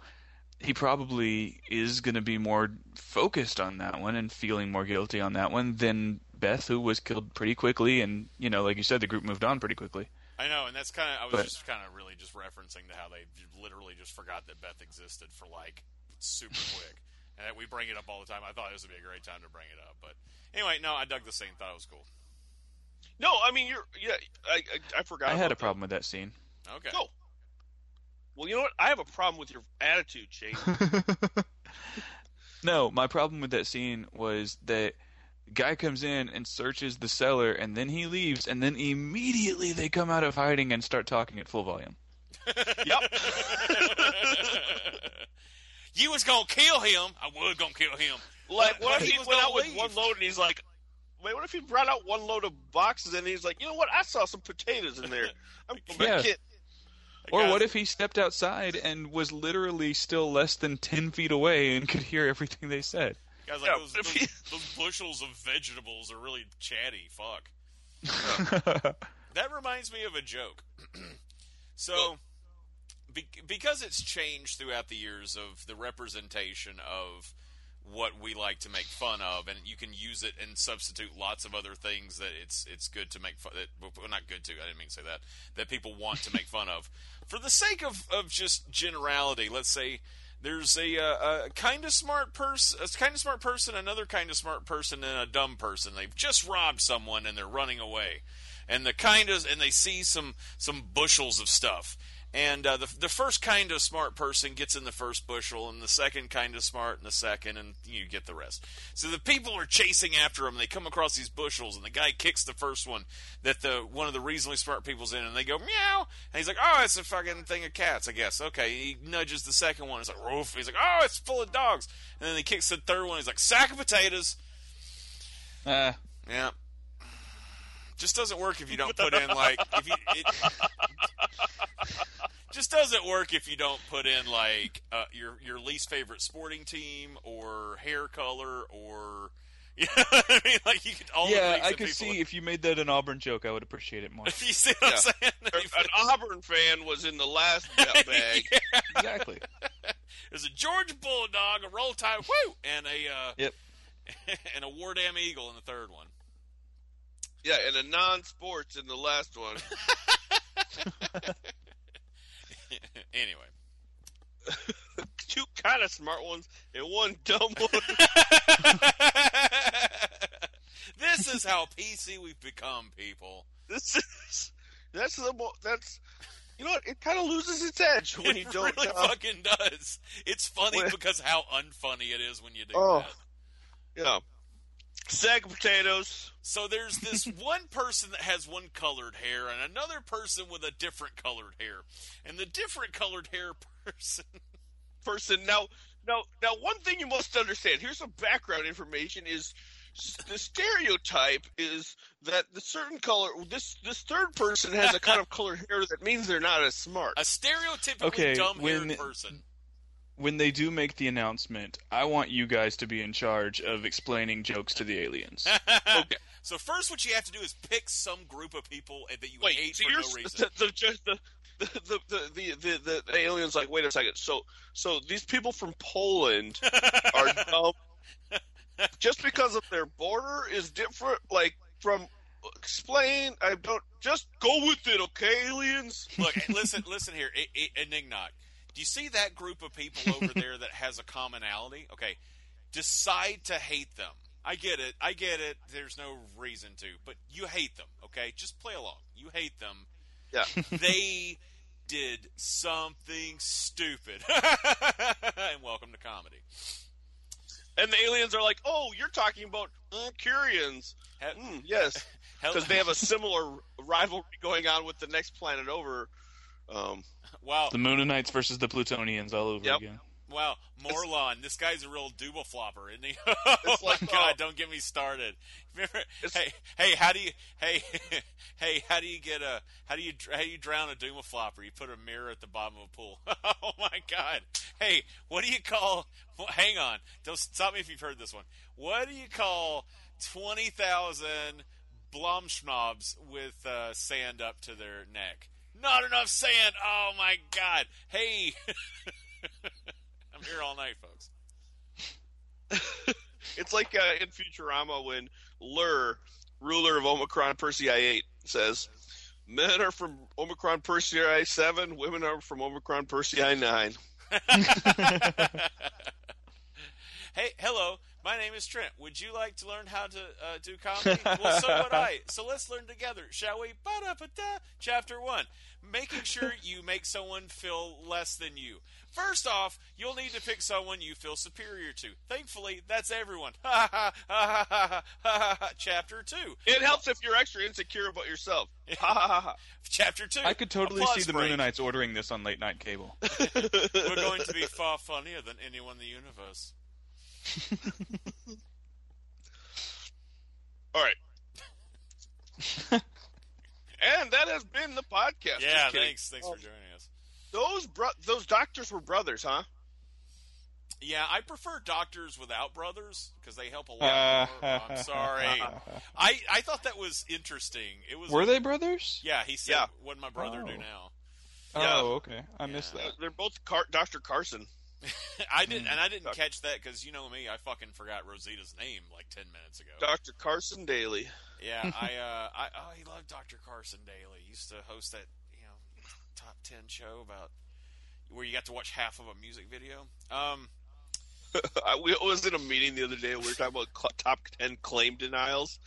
He probably is going to be more focused on that one and feeling more guilty on that one than Beth, who was killed pretty quickly. And, you know, like you said, the group moved on pretty quickly. I know, and that's kind of – I was just referencing to how they literally just forgot that Beth existed for, like, super quick. And we bring it up all the time. I thought this would be a great time to bring it up, but anyway, no, I dug the scene. Thought it was cool. No, I mean I forgot. I had a problem with that scene. Okay. No. Well, you know what? I have a problem with your attitude, Shane. No, my problem with that scene was that the guy comes in and searches the cellar, and then he leaves, and then immediately they come out of hiding and start talking at full volume. Yep. You was going to kill him. I was going to kill him. Like, what if he went out with one load and he's like, wait, what if he brought out one load of boxes and he's like, you know what? I saw some potatoes in there. I'm going to get. Or what if he stepped outside and was literally still less than 10 feet away and could hear everything they said? The guy's like, those bushels of vegetables are really chatty. Fuck. That reminds me of a joke. So. Because it's changed throughout the years of the representation of what we like to make fun of, and you can use it and substitute lots of other things that it's good to make fun. Well, not good to. I didn't mean to say that. That people want to make fun of. For the sake of just generality, let's say there's a kind of smart person, a kind of smart person, another kind of smart person, and a dumb person. They've just robbed someone and they're running away, and they see some bushels of stuff. And the first kind of smart person gets in the first bushel, and the second kind of smart in the second, and you get the rest. So the people are chasing after them. They come across these bushels, and the guy kicks the first one that one of the reasonably smart people's in, and they go, meow. And he's like, oh, it's a fucking thing of cats, I guess. Okay. He nudges the second one. It's like, roof. He's like, oh, it's full of dogs. And then he kicks the third one. He's like, sack of potatoes. Yeah. Just doesn't work if you don't put in, like... Just doesn't work if you don't put in, like, your least favorite sporting team or hair color or... You know what I mean? Like, you could all I could see if you made that an Auburn joke, I would appreciate it more. You see what I'm saying? An Auburn fan was in the last bag. Yeah. Exactly. There's a Georgia Bulldog, a Roll Tide, woo! And a Wardam Eagle in the third one. Yeah, and a non-sports in the last one. Anyway. Two kind of smart ones and one dumb one. This is how PC we've become, people. You know what? It kind of loses its edge when you don't. It really fucking does. It's funny because how unfunny it is when you do that. Yeah. Sack of potatoes. So there's this one person that has one colored hair and another person with a different colored hair. And the different colored hair person. Now, one thing you must understand. Here's some background information is the stereotype is that the certain color this third person has a kind of colored hair that means they're not as smart. A stereotypically dumb-haired person. When they do make the announcement, I want you guys to be in charge of explaining jokes to the aliens. Okay. So first what you have to do is pick some group of people that you hate for no reason. The alien's like, wait a second. So these people from Poland are dumb just because of their border is different. Like, from explain, I don't, just go with it, okay, aliens? Look, listen here, Enignock. Do you see that group of people over there that has a commonality? Okay, decide to hate them. I get it. There's no reason to, but you hate them, okay? Just play along. You hate them. Yeah. They did something stupid. And welcome to comedy. And the aliens are like, oh, you're talking about Curians. Yes, because they have a similar rivalry going on with the next planet over. Wow. The Moonanites versus the Plutonians all over again. Wow, Morlon, this guy's a real double flopper, isn't he? Oh my God, don't get me started. Remember, how do you drown a Duma flopper? You put a mirror at the bottom of a pool. Oh my God. Hey, what do you call? Well, hang on, don't stop me if you've heard this one. What do you call 20,000 blomschnobs with sand up to their neck? Not enough sand. Oh my God. Hey. I'm here all night, folks. It's like in Futurama when Lur, ruler of Omicron Persei 8, says, men are from Omicron Persei 7, women are from Omicron Persei 9. Hey, hello, my name is Trent. Would you like to learn how to do comedy? Well, so would I. So let's learn together, shall we? Ba-da-ba-da. Chapter 1, making sure you make someone feel less than you. First off, you'll need to pick someone you feel superior to. Thankfully, that's everyone. Ha ha ha ha ha ha. Chapter 2. It helps if you're extra insecure about yourself. Ha ha ha ha. Chapter 2. I could totally see the Moonanites ordering this on late night cable. We're going to be far funnier than anyone in the universe. All right. And that has been the podcast. Yeah, thanks for joining us. Those doctors were brothers, huh? Yeah, I prefer doctors without brothers because they help a lot more. I'm sorry. I thought that was interesting. It was. Were they brothers? Yeah, he said, what did my brother do now? Oh, okay. I missed that. They're both Dr. Carson. I didn't catch that because, you know me, I fucking forgot Rosita's name like 10 minutes ago. Dr. Carson Daly. Yeah, I loved Dr. Carson Daly. He used to host that top 10 show about where you got to watch half of a music video. I was in a meeting the other day and we were talking about top 10 claim denials,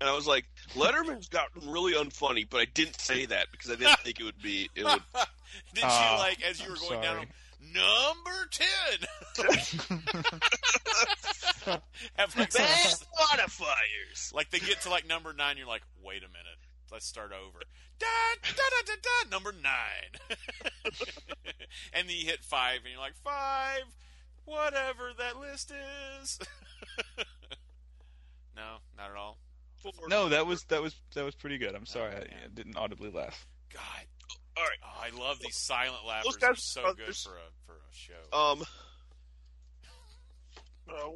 and I was like, Letterman's gotten really unfunny, but I didn't say that because I didn't think it would be. It would. Did you like as you were going down? Number 10. Have like some modifiers. Like they get to like number 9, you're like, wait a minute, let's start over. Da da da da da. Number 9. And then you hit 5, and you're like 5, whatever that list is. No, not at all. 4. No, that was pretty good. I'm sorry, I didn't audibly laugh. God. All right. Oh, I love these silent laughers. They're so good for a show.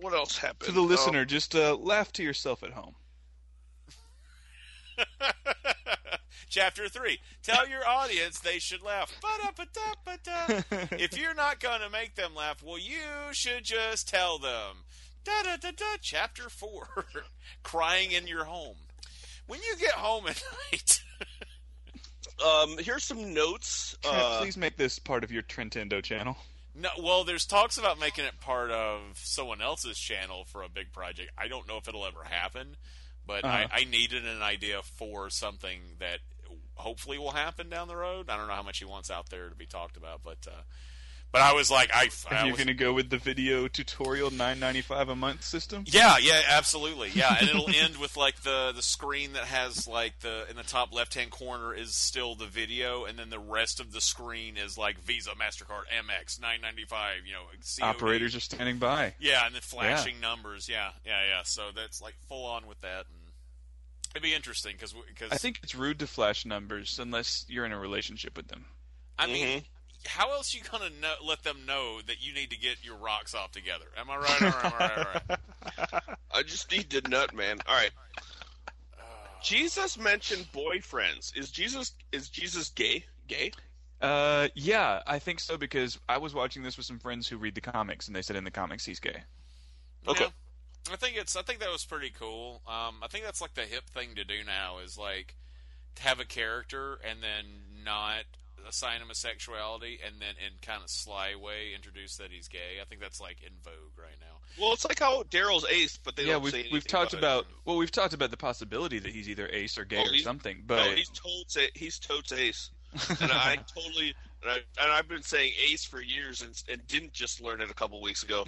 What else happened? To the listener, just laugh to yourself at home. Chapter 3. Tell your audience they should laugh. Ba-da-ba-da-ba-da. If you're not going to make them laugh, well, you should just tell them. Da-da-da-da. Chapter 4. Crying in your home. When you get home at night... here's some notes. Please make this part of your Trentendo channel. No, well, there's talks about making it part of someone else's channel for a big project. I don't know if it'll ever happen, but I needed an idea for something that hopefully will happen down the road. I don't know how much he wants out there to be talked about, but I was like, you're going to go with the video tutorial $9.95 a month system? Yeah, absolutely. Yeah, and it'll end with like the screen that has like in the top left-hand corner is still the video, and then the rest of the screen is like Visa, MasterCard, MX, $9.95. COD. Operators are standing by. Yeah, and then flashing numbers. Yeah. So that's like full on with that. And it'd be interesting because I think it's rude to flash numbers unless you're in a relationship with them. I mean. How else you gonna let them know that you need to get your rocks off together? Am I right? All right. I just need to nut, man. All right. Jesus mentioned boyfriends. Is Jesus gay? Gay? Yeah, I think so because I was watching this with some friends who read the comics, and they said in the comics he's gay. Okay. I think that was pretty cool. I think that's like the hip thing to do now, is like to have a character and then not assign him a sexuality, and then in kind of sly way introduce that he's gay. I think that's like in vogue right now. Well, it's like how Daryl's ace, but they don't say anything. We've talked about the possibility that he's either ace or gay or something. But no, he's totes ace, and I totally. And I've been saying ace for years and didn't just learn it a couple weeks ago.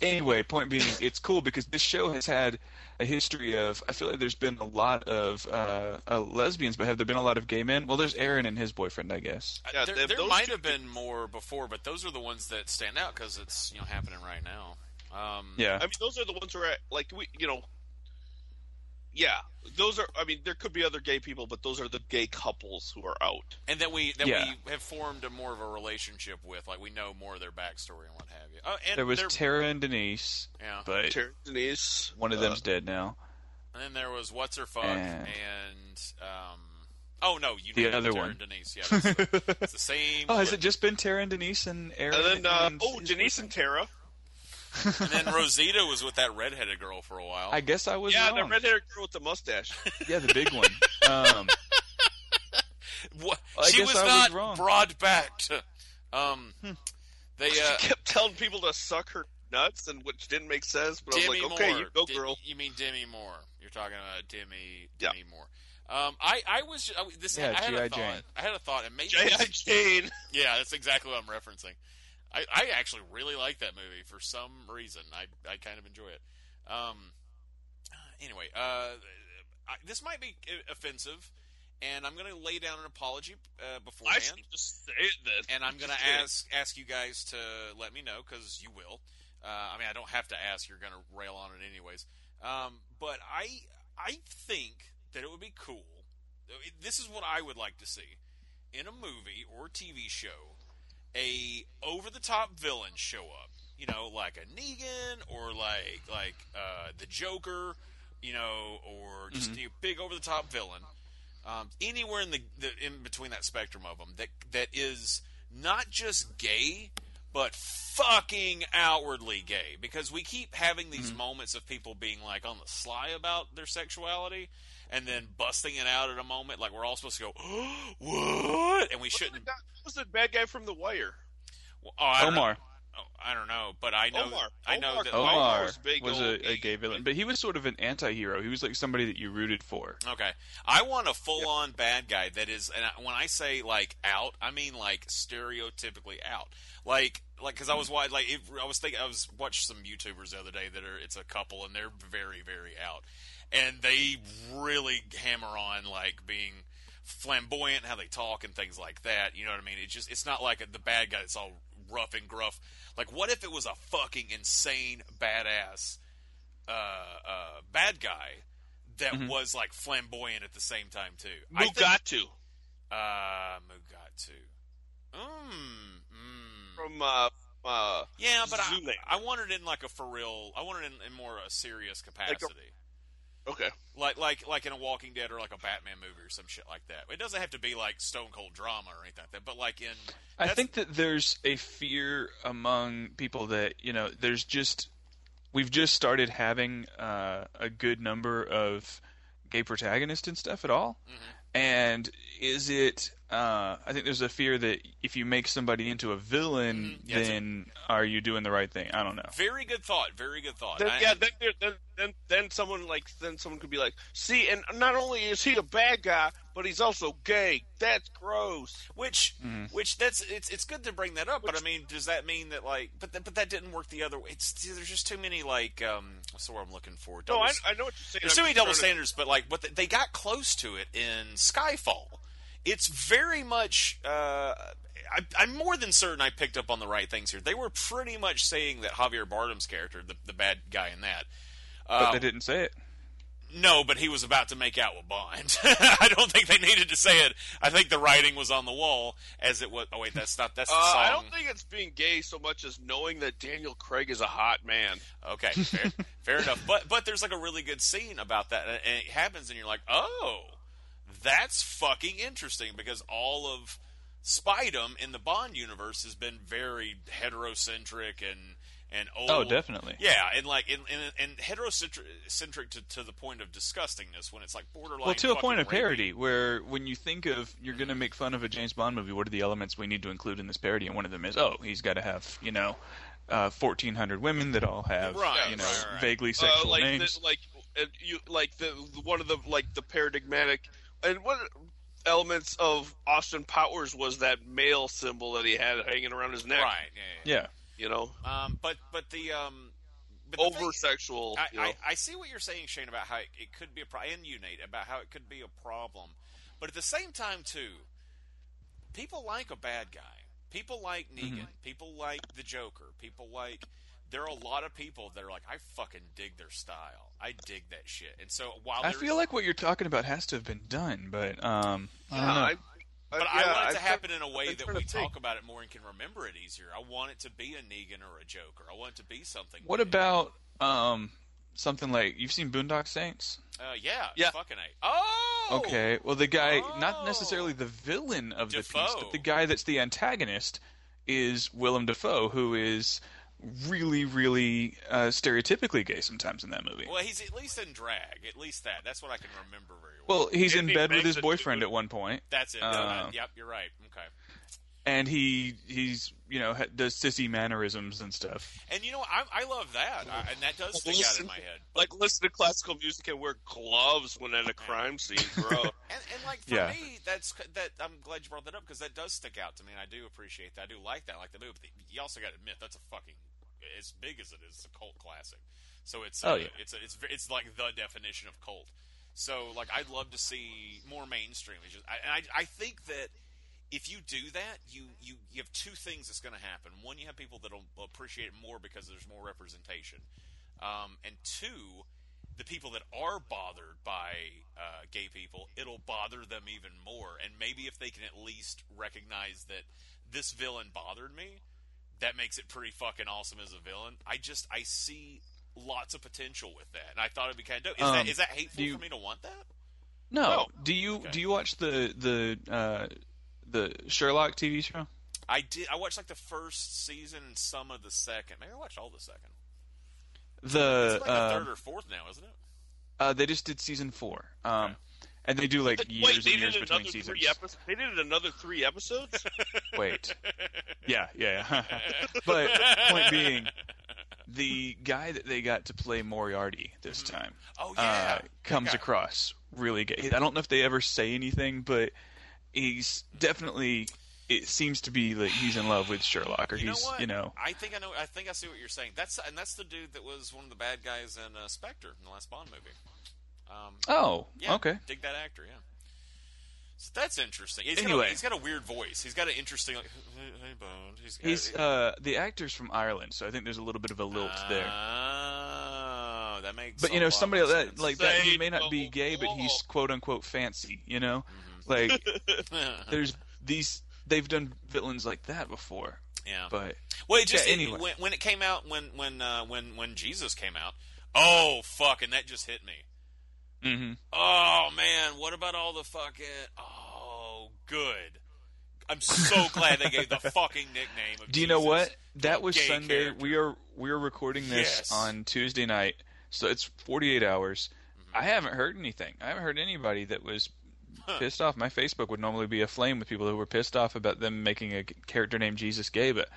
Anyway, point being, it's cool because this show has had a history of, I feel like there's been a lot of lesbians, but have there been a lot of gay men? Well, there's Aaron and his boyfriend, I guess. Yeah, there might have been more before, but those are the ones that stand out because it's happening right now. Yeah. I mean, those are the ones where, yeah, those are. I mean, there could be other gay people, but those are the gay couples who are out, and that we have formed a more of a relationship with. Like we know more of their backstory and what have you. And there was Tara and Denise, yeah, but one of them's dead now. And then there was what's her fuck the other Tara one, and Denise. Yeah, it's the same. Oh, has it just been Tara and Denise and Aaron? And then Denise and Tara. And then Rosita was with that redheaded girl for a while. I guess I was wrong. Yeah, the redheaded girl with the mustache. Yeah, the big one. She was not broad-backed. She kept telling people to suck her nuts, which didn't make sense, but Demi I was like, okay, Moore. You go, girl. You mean Demi Moore. You're talking about Demi Moore. I had a thought. G.I. Jane. Yeah, that's exactly what I'm referencing. I actually really like that movie for some reason. I kind of enjoy it. Anyway, this might be offensive, and I'm going to lay down an apology beforehand. I should just say this. And I'm going to ask you guys to let me know, because you will. I mean, I don't have to ask. You're going to rail on it anyways. But I think that it would be cool. This is what I would like to see in a movie or TV show. A over-the-top villain show up, like a Negan or like the Joker, or just a big over-the-top villain, anywhere in the in between that spectrum of them that is not just gay but fucking outwardly gay, because we keep having these moments of people being like on the sly about their sexuality. And then busting it out at a moment, like we're all supposed to go, oh, what? And we shouldn't. Who's the bad guy from The Wire? Well, Omar. I don't know, but I know. Omar was a gay villain, but he was sort of an anti-hero. He was like somebody that you rooted for. Okay, I want a full-on bad guy that is, and when I say like out, I mean like stereotypically out, like because I was I was watching some YouTubers the other day that are, it's a couple and they're very, very out, and they really hammer on like being flamboyant, how they talk and things like that. You know what I mean? It's not like the bad guy that's all rough and gruff. Like, what if it was a fucking insane badass bad guy that was like flamboyant at the same time too? Mugatu. From yeah, but I want it in like a for real. I want it in more a serious capacity. Okay. Like in a Walking Dead or like a Batman movie or some shit like that. It doesn't have to be like Stone Cold drama or anything like that, but like in... I think that there's a fear among people that, there's just... We've just started having a good number of gay protagonists and stuff at all. Mm-hmm. And is it... I think there's a fear that if you make somebody into a villain, then are you doing the right thing? I don't know. Very good thought. Very good thought. Then someone could be like, see, and not only is he a bad guy, but he's also gay. That's gross. Which that's it's good to bring that up. But I mean, does that mean that but that didn't work the other way? There's just too many what's the word I'm looking for? I know what you're saying. There's too many double standards, but they got close to it in Skyfall. It's very much... I'm more than certain I picked up on the right things here. They were pretty much saying that Javier Bardem's character, the bad guy in that... but they didn't say it. No, but he was about to make out with Bond. I don't think they needed to say it. I think the writing was on the wall as it was... Oh, wait, that's the song. I don't think it's being gay so much as knowing that Daniel Craig is a hot man. Okay, fair enough. But there's like a really good scene about that, and it happens, and you're like, oh... That's fucking interesting, because all of Spidem in the Bond universe has been very heterocentric and and old. Oh, definitely. Yeah, and like and heterocentric to the point of disgustingness when it's like borderline. Well, to a point of parody, where when you think of you're going to make fun of a James Bond movie, what are the elements we need to include in this parody? And one of them is, oh, he's got to have 1,400 women that all have vaguely sexual names. The paradigmatic and what elements of Austin Powers was that male symbol that he had hanging around his neck. Right. Yeah. But the over-sexual. I see what you're saying, Shane, about how it could be a problem, and you, Nate, about how it could be a problem. But at the same time, too, people like a bad guy. People like Negan. Mm-hmm. People like the Joker. There are a lot of people that are like, I fucking dig their style. I dig that shit. And so while I feel like what you're talking about has to have been done, but I want it to happen in a way that we talk about it more and can remember it easier. I want it to be a Negan or a Joker. I want it to be something. What about something like, you've seen Boondock Saints? Yeah. Fucking A. Oh! Okay, well the guy, not necessarily the villain of Dafoe. The piece, but the guy that's the antagonist is Willem Dafoe, who is really, really stereotypically gay sometimes in that movie. Well, he's at least in drag. At least that. That's what I can remember very well. Well, he's in bed with his boyfriend at one point. That's it. Yep, you're right. Okay. And he's does sissy mannerisms and stuff. And you know, I love that, and that does stick out in my head. But, like, listen to classical music and wear gloves when at a crime scene, bro. and for me, that. I'm glad you brought that up because that does stick out to me, and I do appreciate that. I do like that. I like the movie. But you also got to admit that's a fucking, as big as it is, it's a cult classic. So it's it's like the definition of cult. So like, I'd love to see more mainstream. It's just, I think that. If you do that, you have two things that's going to happen. One, you have people that will appreciate it more because there's more representation. And two, the people that are bothered by gay people, it'll bother them even more. And maybe if they can at least recognize that this villain bothered me, that makes it pretty fucking awesome as a villain. I see lots of potential with that. And I thought it'd be kind of dope. Is that hateful for me to want that? No. Do you watch the Sherlock TV show? I did. I watched the first season and some of the second. Maybe I watched all the second. It's the third or fourth now, isn't it? They just did season 4. Okay. And they do years between seasons. They did another 3 episodes? Wait. Yeah. But point being, the guy that they got to play Moriarty this time comes across really good. I don't know if they ever say anything, but he's definitely. It seems to be like he's in love with Sherlock, or I think I see what you're saying. That's the dude that was one of the bad guys in Spectre in the last Bond movie. Okay. Dig that actor, yeah. So that's interesting. He's got a weird voice. He's got an interesting hey Bond. He's the actor's from Ireland, so I think there's a little bit of a lilt there. That makes. But somebody that he may not be gay, but he's quote unquote fancy, Mm-hmm. Like, there's these. They've done villains like that before. Yeah, but when it came out, when Jesus came out, oh fuck, and that just hit me. Mm-hmm. Oh man, what about all the fucking? Oh, good. I'm so glad they gave the fucking nickname of Jesus. Do you know what? That was Sunday. Character. We are recording this on Tuesday night, so it's 48 hours. Mm-hmm. I haven't heard anything. I haven't heard anybody that was. Pissed off. My Facebook would normally be aflame with people who were pissed off about them making a character named Jesus gay, but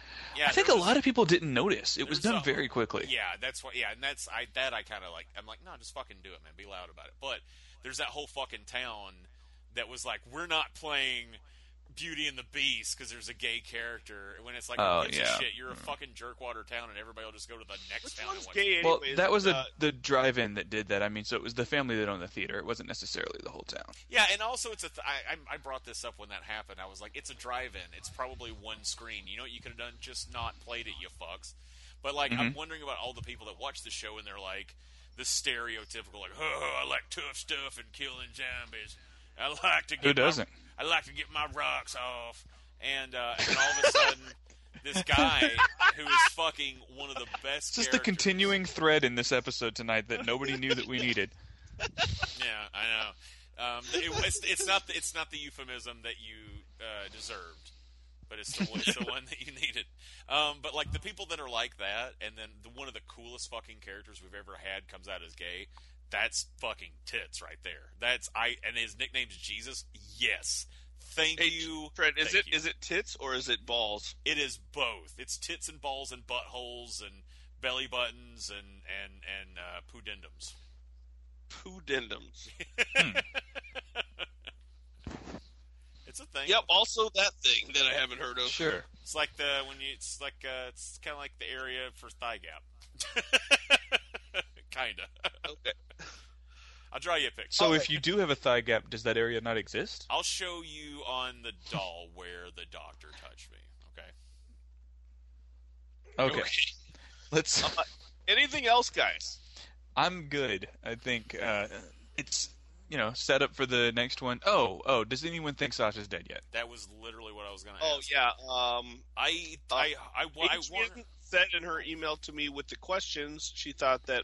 I think a lot of people didn't notice. It was done very quickly. Yeah, that's why. Yeah, and I kind of like. I'm like, no, just fucking do it, man. Be loud about it. But there's that whole fucking town that was like, we're not playing Beauty and the Beast because there's a gay character. When it's like, shit, you're a fucking jerkwater town, and everybody will just go to the next town. And gay anyway, that was the drive-in that did that. I mean, so it was the family that owned the theater. It wasn't necessarily the whole town. Yeah, and also it's I brought this up when that happened. I was like, it's a drive-in. It's probably one screen. You know what you could have done? Just not played it, you fucks. But mm-hmm. I'm wondering about all the people that watch the show and they're like, the stereotypical I like tough stuff and killing zombies. I like to get I like to get my rocks off, and all of a sudden, this guy who is fucking one of the best. This is the continuing thread in this episode tonight that nobody knew that we needed. Yeah, I know. It's not the euphemism that you deserved. but it's the one that you needed. But like the people that are like that, and then one of the coolest fucking characters we've ever had comes out as gay. That's fucking tits right there. And his nickname's Jesus. Yes. Thank you. Fred, is it tits or is it balls? It is both. It's tits and balls and buttholes and belly buttons and pudendums. Pudendums. It's a thing. Yep. Also, that thing that I haven't heard of. Sure. It's like it's kind of like the area for thigh gap. Kinda. Okay. I'll draw you a picture. So if you do have a thigh gap, does that area not exist? I'll show you on the doll where the doctor touched me. Okay. Let's. Anything else, guys? I'm good. I think it's set up for the next one. Oh, does anyone think Sasha's dead yet? That was literally what I was going to ask. Oh yeah. I Adrian said in her email to me with the questions, she thought that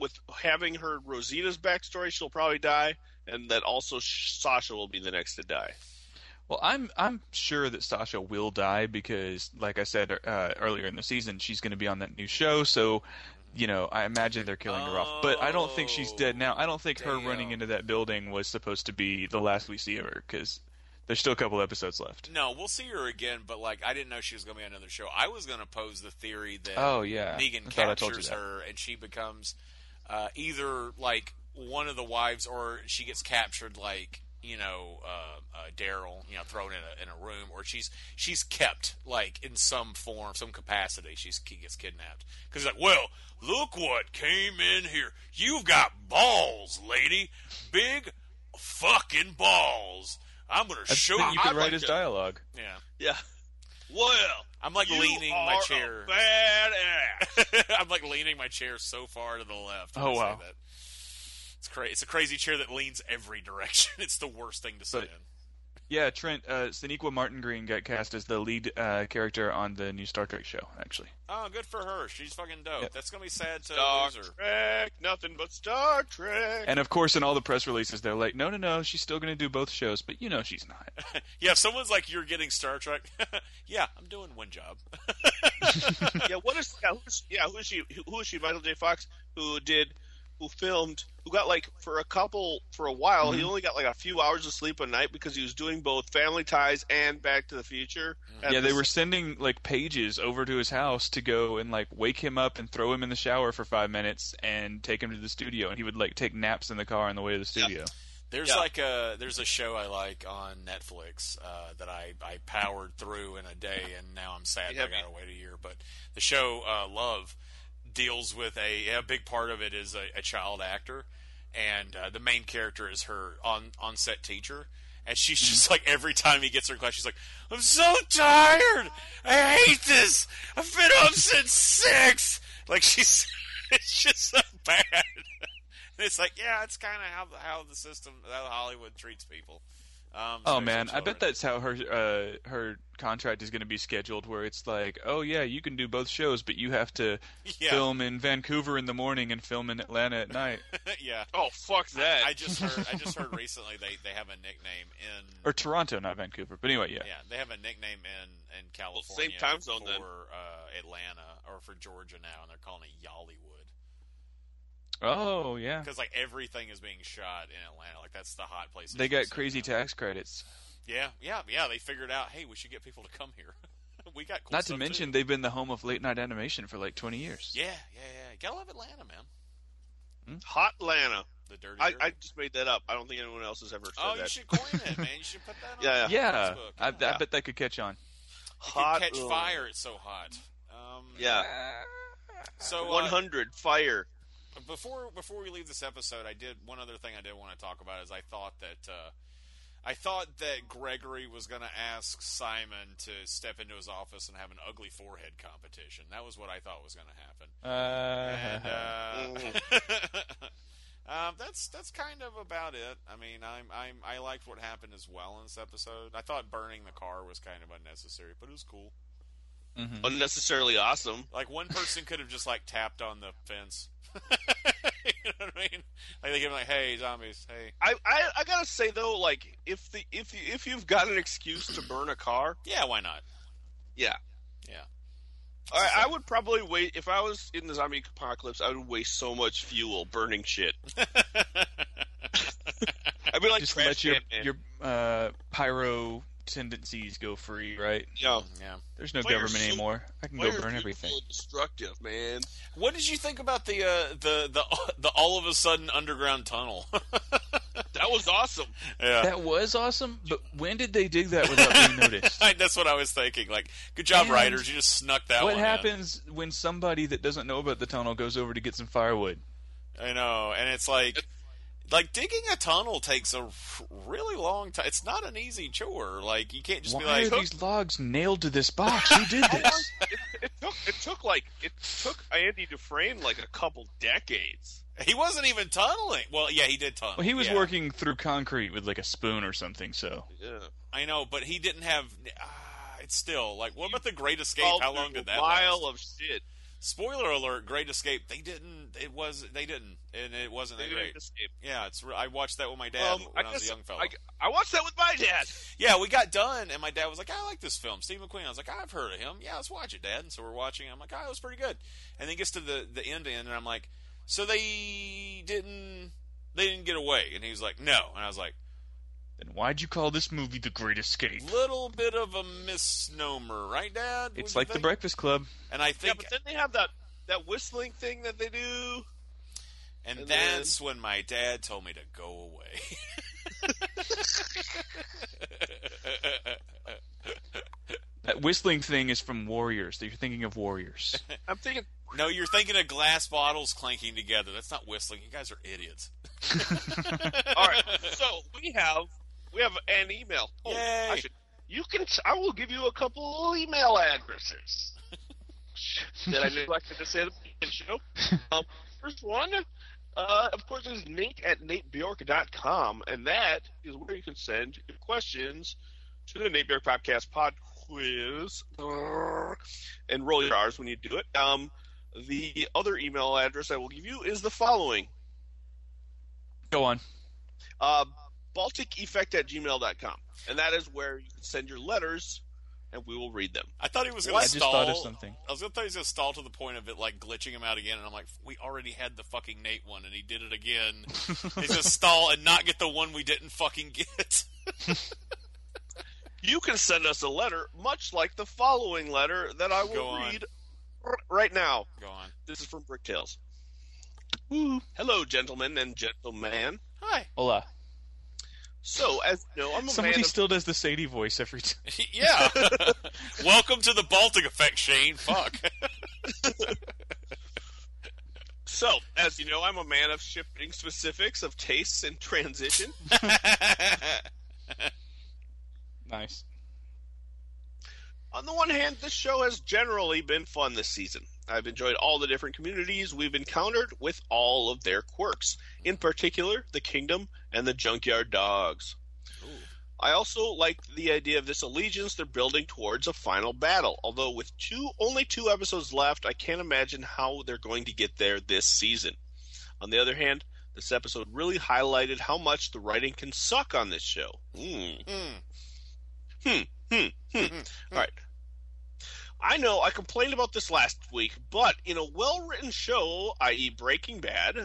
with having heard Rosita's backstory, she'll probably die, and that also Sasha will be the next to die. Well, I'm sure that Sasha will die because, like I said earlier in the season, she's going to be on that new show. So, I imagine they're killing her off. But I don't think she's dead now. I don't think her running into that building was supposed to be the last we see of her because there's still a couple episodes left. No, we'll see her again. But I didn't know she was going to be on another show. I was going to pose the theory that Negan captures her and she becomes either one of the wives or she gets captured Daryl, thrown in a room, or she's kept in some form, some capacity. She gets kidnapped because look what came in here. You've got balls, lady, big fucking balls. I'm gonna show you. You can write his dialogue. Yeah. Well, I'm leaning my chair. Badass. I'm leaning my chair so far to the left. Oh wow. Say that. It's a crazy chair that leans every direction. It's the worst thing to sit in. Yeah, Trent, Sonequa Martin-Green got cast as the lead character on the new Star Trek show, actually. Oh, good for her. She's fucking dope. Yeah. That's going to be sad to lose her. Star Trek, nothing but Star Trek. And, of course, in all the press releases, they're like, no, she's still going to do both shows, but she's not. Yeah, if someone's like, you're getting Star Trek, I'm doing one job. Who is she? Who is she? Michael J. Fox, who got, for a while, he only got a few hours of sleep a night because he was doing both Family Ties and Back to the Future. Mm. Yeah, they were sending, pages over to his house to go and, wake him up and throw him in the shower for 5 minutes and take him to the studio. And he would, take naps in the car on the way to the studio. Yeah. There's a show I on Netflix that I powered through in a day, and now I'm sad that I gotta wait a year. But the show, Love... deals with a big part of it is a child actor, and the main character is her on-set teacher, and she's just every time he gets her in class, she's like, I'm so tired! I hate this! I've been up since 6! It's just so bad. And it's it's kind of how the system, how Hollywood treats people. Oh man, I bet that's how her contract is going to be scheduled, where it's you can do both shows, but you have to film in Vancouver in the morning and film in Atlanta at night. Yeah. Oh fuck that! I just heard recently they have a nickname or Toronto, not Vancouver, but anyway, yeah, they have a nickname in California, same time zone for Atlanta or for Georgia now, and they're calling it Yollywood. Oh, yeah. Because, everything is being shot in Atlanta. That's the hot place. They got crazy tax credits. Yeah. They figured out, hey, we should get people to come here. We got cool stuff, too. Not to mention, they've been the home of late-night animation for, 20 years. Yeah. Gotta love Atlanta, man. Hot Atlanta. The dirty girl. I just made that up. I don't think anyone else has ever said that. Oh, you should coin it, man. You should put that on Facebook. Yeah. I bet that could catch on. It could catch fire. It's so hot. Yeah. So 100, fire. Before we leave this episode, one other thing I did want to talk about is I thought that Gregory was going to ask Simon to step into his office and have an ugly forehead competition. That was what I thought was going to happen. That's kind of about it. I mean, I liked what happened as well in this episode. I thought burning the car was kind of unnecessary, but it was cool. Mm-hmm. Unnecessarily awesome. One person could have just tapped on the fence. You know what I mean? Like they give him like, "Hey, zombies, hey." I gotta say though, like if you've got an excuse to burn a car, yeah, why not? Yeah, yeah. I would probably wait if I was in the zombie apocalypse. I would waste so much fuel burning shit. I'd be like, just let your pyro tendencies go free, right? Yeah, yeah. There's no government anymore. I can go burn everything. Destructive, man. What did you think about the all of a sudden underground tunnel? That was awesome. Yeah. That was awesome, but when did they dig that without being noticed? That's what I was thinking. Like, good job, writers. You just snuck that one in. What happens when somebody that doesn't know about the tunnel goes over to get some firewood? I know, and it's like... Like, digging a tunnel takes a really long time. It's not an easy chore. Like, you can't just be like... Why are these logs nailed to this box? Who did this? It took Andy Dufresne, like, a couple decades. He wasn't even tunneling. Well, yeah, he did tunnel. Well, he was working through concrete with, like, a spoon or something, so... Yeah. I know, but he didn't have... it's still... Like, what about The Great Escape? How long did that last? A mile of shit. Spoiler alert, Great Escape, they didn't, and it wasn't that great. Escape. Yeah, I watched that with my dad when I was a young fella. I watched that with my dad! Yeah, we got done, and my dad was like, I like this film, Steve McQueen. I was like, I've heard of him. Yeah, let's watch it, Dad. And so we're watching it. I'm like, it was pretty good. And then it gets to the end, and I'm like, so they didn't get away. And he was like, no. And I was like, then why'd you call this movie The Great Escape? Little bit of a misnomer, right, Dad? It's like The Breakfast Club. And I think... Yeah, but then they have that whistling thing that they do. And that's when my dad told me to go away. That whistling thing is from Warriors. You're thinking of Warriors. I'm thinking... No, you're thinking of glass bottles clanking together. That's not whistling. You guys are idiots. All right. So, we have an email. Oh, yay. I will give you a couple email addresses that I neglected to say at the show. First one, of course, is nate@natebjork.com, and that is where you can send your questions to the Nate Bjork Podcast Pod Quiz, and roll your R's when you do it. The other email address I will give you is the following. Go on. BalticEffect@gmail.com. And that is where you can send your letters, and we will read them. I thought he was going to stall. I just thought of something. I was going to thought he was going to stall to the point of it, like, glitching him out again. And I'm like, we already had the fucking Nate one, and he did it again. He's going to stall and not get the one we didn't fucking get. You can send us a letter, much like the following letter that I will read right now. Go on. This is from Bricktails. Woo. Hello, gentlemen and gentleman. Hi. Hola. So, as you know, somebody still does the Sadie voice every time. Yeah. Welcome to the Baltic Effect, Shane. Fuck. So, as you know, I'm a man of shifting specifics, of tastes and transition. Nice. On the one hand, this show has generally been fun this season. I've enjoyed all the different communities we've encountered with all of their quirks. In particular, the kingdom and the junkyard dogs. Ooh. I also like the idea of this allegiance they're building towards a final battle. Although with only two episodes left, I can't imagine how they're going to get there this season. On the other hand, this episode really highlighted how much the writing can suck on this show. All right. I know I complained about this last week, but in a well-written show, i.e. Breaking Bad,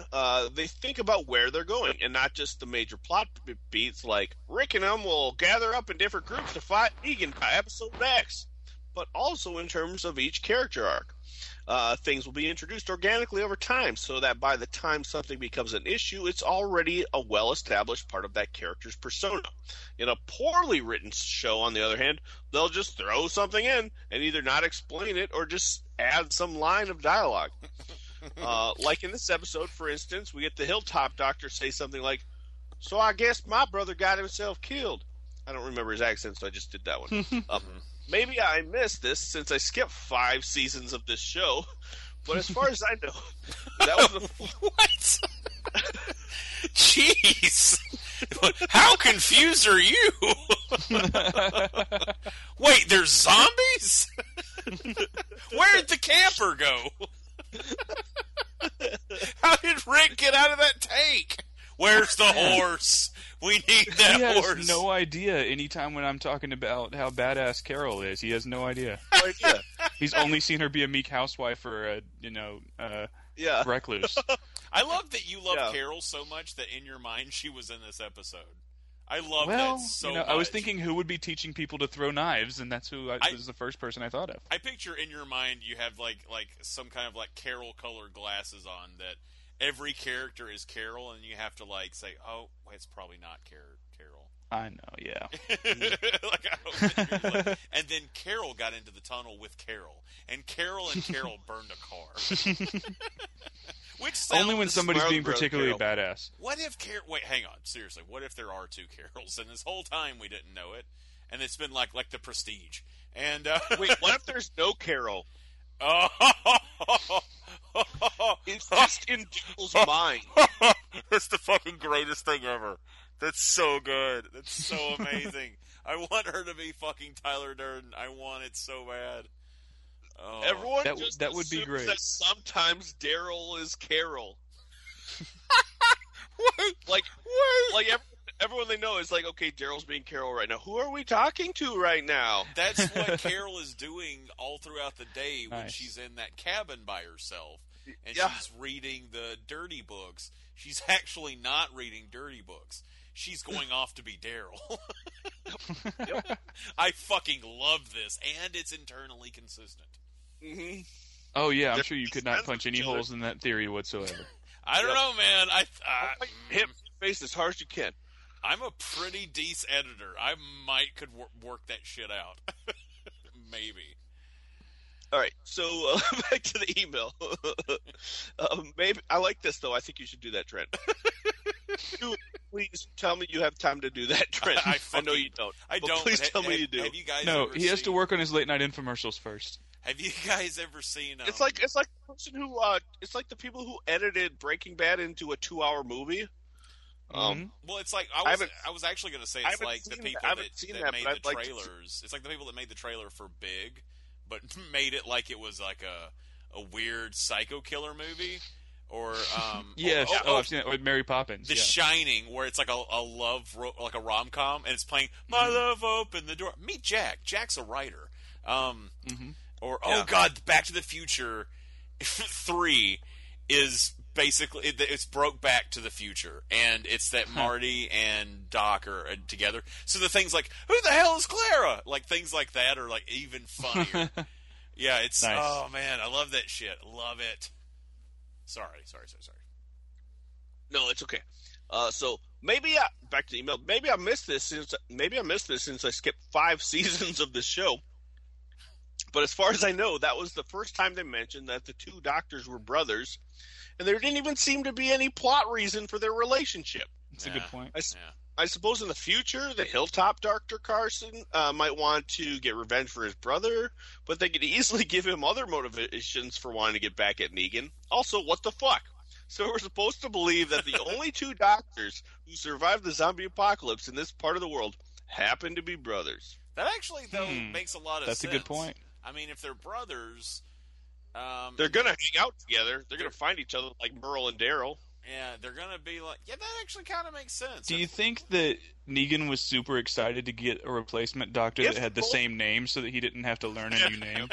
they think about where they're going and not just the major plot beats like Rick and them will gather up in different groups to fight Negan by episode X, but also in terms of each character arc. Things will be introduced organically over time so that by the time something becomes an issue, it's already a well-established part of that character's persona. In a poorly written show, on the other hand, they'll just throw something in and either not explain it or just add some line of dialogue. Like in this episode, for instance, we get the Hilltop Doctor say something like, "So I guess my brother got himself killed." I don't remember his accent, so I just did that one. Maybe I missed this since I skipped 5 seasons of this show, but as far as I know, that was the... What? Jeez! How confused are you? Wait, there's zombies? Where did the camper go? How did Rick Rick, get out of that tank. Where's the horse? We need that horse. He has no idea. Anytime when I'm talking about how badass Carol is, he has no idea. He's only seen her be a meek housewife or a recluse. I love that you love Carol so much that in your mind she was in this episode. I love that so much. I was thinking who would be teaching people to throw knives, and that's who was the first person I thought of. I picture in your mind you have like some kind of like Carol-colored glasses on that. Every character is Carol, and you have to like say, "Oh, it's probably not Carol." I know, yeah. Like, I hope that you're like, and then Carol got into the tunnel with Carol, and Carol burned a car. Which only when somebody's being particularly badass. What if Carol? Wait, hang on. Seriously, what if there are two Carols, and this whole time we didn't know it, and it's been like The Prestige? And wait, what if there's no Carol? Oh. It's just in people's mind. That's the fucking greatest thing ever. That's so good. That's so amazing. I want her to be fucking Tyler Durden. I want it so bad. Oh, everyone that would be great. That sometimes Daryl is Carol. Like everyone they know is like, okay, Daryl's being Carol right now. Who are we talking to right now? That's what Carol is doing all throughout the day when she's in that cabin by herself. And she's reading the dirty books. She's actually not reading dirty books. She's going off to be Daryl. Yep. I fucking love this. And it's internally consistent. Mm-hmm. Oh, yeah. I'm sure you could not punch any holes in that theory whatsoever. I don't know, man. Hit my face as hard as you can. I'm a pretty decent editor. I could work that shit out. Maybe. All right, so back to the email. Maybe I like this, though. I think you should do that, Trent. Please tell me you have time to do that, Trent. I know you don't. I don't. Please tell me you do. Have you guys he has to work on his late-night infomercials first. Have you guys ever seen... It's like the person who... it's like the people who edited Breaking Bad into a 2-hour movie. Well, it's like I was actually going to say it's like the people that made the trailers. It's like the people that made the trailer for Big... but made it like it was like a weird psycho killer movie, or I've seen it with Mary Poppins, The Shining, where it's like a love like a rom com, and it's playing "My Love, Open the Door." Meet Jack. Jack's a writer. Back to the Future 3 is basically it's broke Back to the Future, and it's that Marty and Doc are together. So the things like "Who the hell is Clara?" like things like that are like even funnier. Yeah, it's nice. Oh man, I love that shit. Love it. Sorry. No, it's okay. So maybe back to the email. Maybe I missed this since I skipped 5 seasons of this show. But as far as I know, that was the first time they mentioned that the two doctors were brothers, and there didn't even seem to be any plot reason for their relationship. That's a good point. I suppose in the future, the Hilltop Dr. Carson might want to get revenge for his brother, but they could easily give him other motivations for wanting to get back at Negan. Also, what the fuck? So we're supposed to believe that the only two doctors who survived the zombie apocalypse in this part of the world happen to be brothers. That actually, though, makes a lot of sense. That's a good point. I mean, if they're brothers, they're gonna hang out together. They're gonna find each other, like Merle and Daryl. Yeah, they're gonna be like, that actually kind of makes sense. Do you think that Negan was super excited to get a replacement doctor that had the same name, so that he didn't have to learn a new name?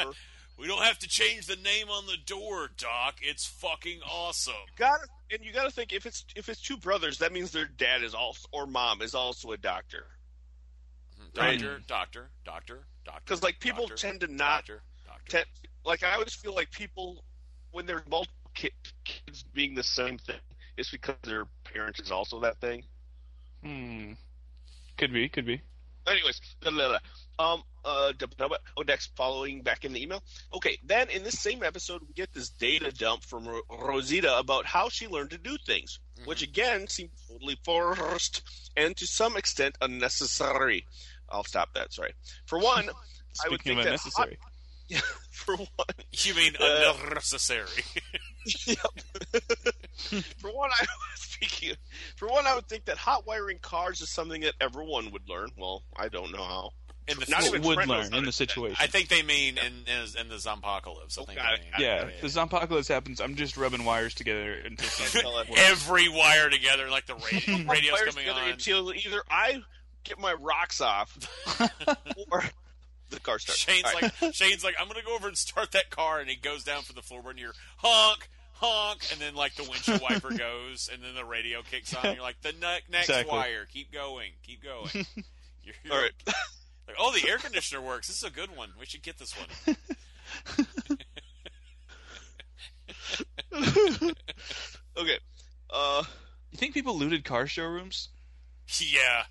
We don't have to change the name on the door, Doc. It's fucking awesome. You gotta think if it's two brothers, that means their dad is also or mom is also a doctor. Doctor. Because like people tend to not. Like I always feel like people, when they're multiple kids being the same thing, it's because their parents is also that thing. Could be. Anyways, next, following back in the email. Okay, then in this same episode, we get this data dump from Rosita about how she learned to do things, which again seems totally forced and to some extent unnecessary. I'll stop that. Sorry. For one, I would think that's unnecessary. For one, you mean unnecessary? For one, I would think that hot wiring cars is something that everyone would learn. Well, I don't know how. would learn in the situation. I think they mean in the Zompocalypse. I think, the Zompocalypse happens. I'm just rubbing wires together until something every wire together, like the radio's coming on. Until either I get my rocks off, or the car starts. Shane's like, I'm gonna go over and start that car, and he goes down for the floorboard, and you hear honk. Honk, and then like the windshield wiper goes, and then the radio kicks on. And you're like, the next wire, keep going. You're all right. Like, oh, the air conditioner works. This is a good one. We should get this one. Okay. You think people looted car showrooms? Yeah.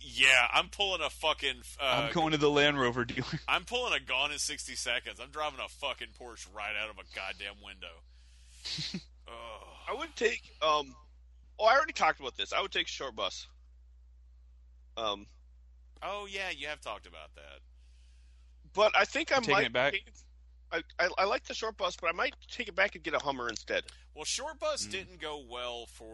Yeah, I'm pulling a fucking... I'm going to the Land Rover dealer. I'm pulling a Gone in 60 Seconds. I'm driving a fucking Porsche right out of a goddamn window. I would take... I already talked about this. I would take short bus. Oh, yeah, you have talked about that. But I think I might... Taking it back? I like the short bus, but I might take it back and get a Hummer instead. Well, short bus didn't go well for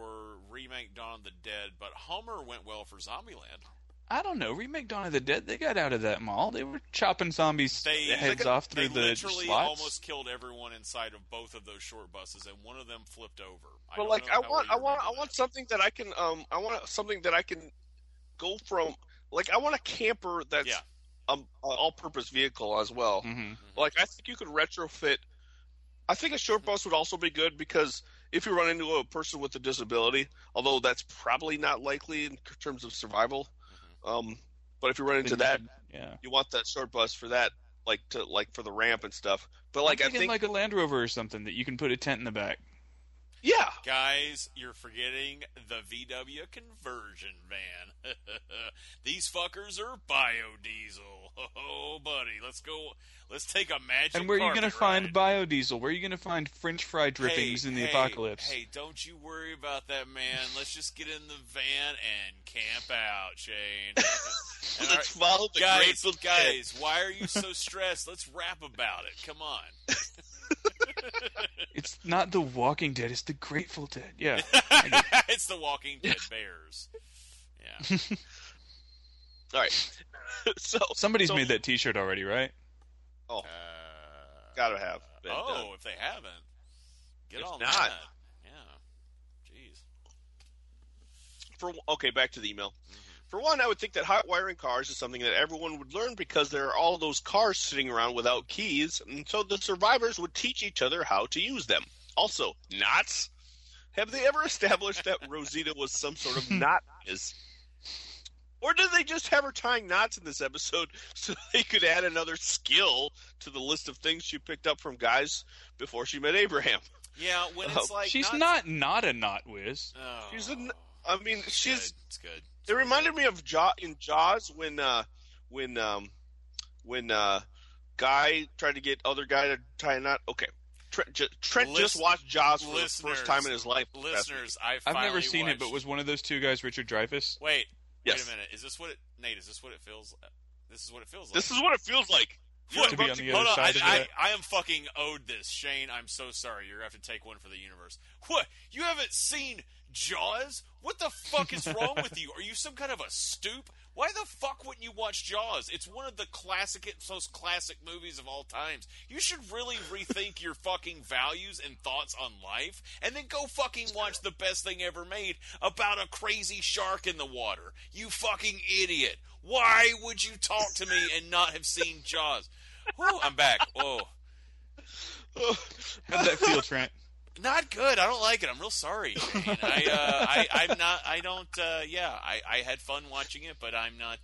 remake Dawn of the Dead, but Hummer went well for Zombieland. I don't know. Remake Dawn of the Dead, they got out of that mall. They were chopping zombies' heads off through the slots. They literally almost killed everyone inside of both of those short buses, and one of them flipped over. But like, I want something that I can go from. Like, I want a camper that's. Yeah. An all-purpose vehicle as well. Mm-hmm. Like, I think you could retrofit. I think a short bus would also be good because if you run into a person with a disability, although that's probably not likely in terms of survival, but if you run into that, you want that short bus for that, like for the ramp and stuff. But like, I think like a Land Rover or something that you can put a tent in the back. Yeah, guys, you're forgetting the VW conversion van. These fuckers are biodiesel. Oh, buddy, let's go. Let's take a magic. And where are you going to find biodiesel? Where are you going to find French fry drippings in the apocalypse? Hey, don't you worry about that, man. Let's just get in the van and camp out, Shane. Let's follow the Grateful Dead. Guys, why are you so stressed? Let's rap about it. Come on. It's not The Walking Dead, it's The Grateful Dead. Yeah. It's The Walking Dead Bears. Yeah. All right. So somebody's made that t-shirt already, right? Oh. Gotta have. If they haven't. Get on that. Yeah. Jeez. Back to the email. Mm-hmm. For one, I would think that hot wiring cars is something that everyone would learn because there are all those cars sitting around without keys, and so the survivors would teach each other how to use them. Also, knots? Have they ever established that Rosita was some sort of knot? Or did they just have her tying knots in this episode so they could add another skill to the list of things she picked up from guys before she met Abraham? Yeah, when it's like... She's not a knot whiz. Oh. She's a... I mean, she's... Good. It's good. It reminded me of Jaws when guy tried to get other guy to tie a knot. Okay, Trent just watched Jaws for the first time in his life. Listeners, I've never seen it, but was one of those two guys Richard Dreyfuss? Wait a minute. Is this what it, Nate? Is this what it feels? This is what it feels like. This is what it feels like. I am fucking owed this, Shane. I'm so sorry. You're going to have to take one for the universe. What? You haven't seen Jaws? What the fuck is wrong with you? Are you some kind of a stoop? Why the fuck wouldn't you watch Jaws? It's one of the most classic movies of all times. You should really rethink your fucking values and thoughts on life, and then go fucking watch the best thing ever made about a crazy shark in the water. You fucking idiot. Why would you talk to me and not have seen Jaws? Whew, I'm back. Whoa. How'd that feel, Trent? Not good. I don't like it. I'm real sorry, Shane. I had fun watching it, but I'm not,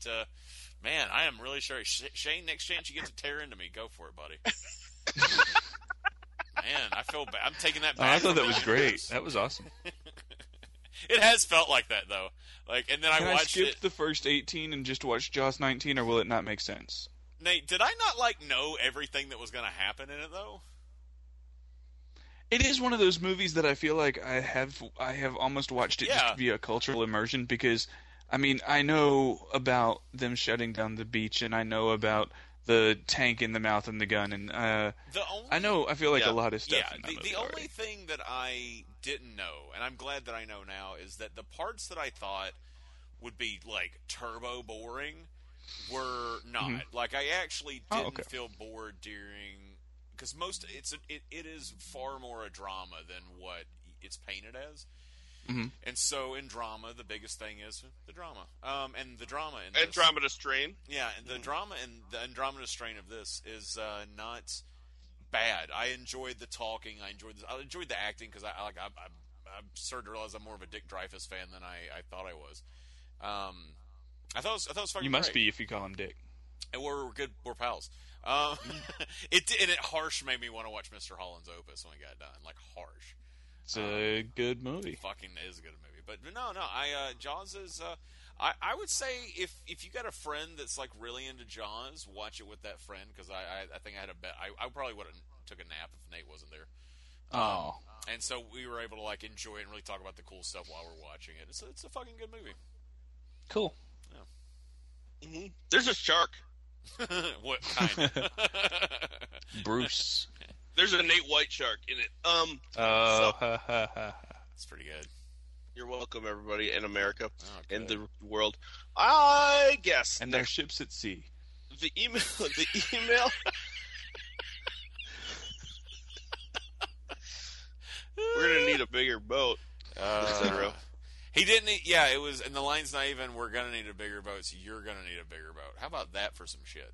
man, I am really sorry. Shane, next chance you get to tear into me, go for it, buddy. Man, I feel bad. I'm taking that back. I thought that was great. That was awesome. It has felt like that, though. Like, and then I watched it. Can I skip the first 18 and just watch Jaws 19, or will it not make sense? Nate, did I not, know everything that was going to happen in it, though? It is one of those movies that I feel like I have almost watched it just via cultural immersion because, I mean, I know about them shutting down the beach, and I know about the tank in the mouth and the gun, and I feel like a lot of stuff. Yeah, the only thing that I didn't know, and I'm glad that I know now, is that the parts that I thought would be, turbo boring were not. Mm-hmm. Like, I actually didn't feel bored during... Because it is far more a drama than what it's painted as. Mm-hmm. And so in drama, the biggest thing is the drama. And the drama in this... Andromeda Strain. Yeah, and the drama in the Andromeda Strain of this is not bad. I enjoyed the talking. I enjoyed the acting because I started to realize I'm more of a Dick Dreyfuss fan than I thought I was. I thought it was fucking great. You must be if you call him Dick. And we're good. We're pals. It harsh made me want to watch Mr. Holland's Opus when it got done. Like, harsh. It's a good movie. Fucking is a good movie. But no. Jaws is. I would say if you got a friend that's like really into Jaws, watch it with that friend because I think I had a bet. I probably would have took a nap if Nate wasn't there. And so we were able to like enjoy it and really talk about the cool stuff while we're watching it. It's a fucking good movie. Cool. Yeah. Mm-hmm. There's a shark. What kind? Bruce. There's a Nate White shark in it. It's pretty good. You're welcome, everybody, in America and the world. I guess. And their ships at sea. The email. We're gonna need a bigger boat. Etc. He didn't... Yeah, it was... And the line's not even, we're going to need a bigger boat, so you're going to need a bigger boat. How about that for some shit?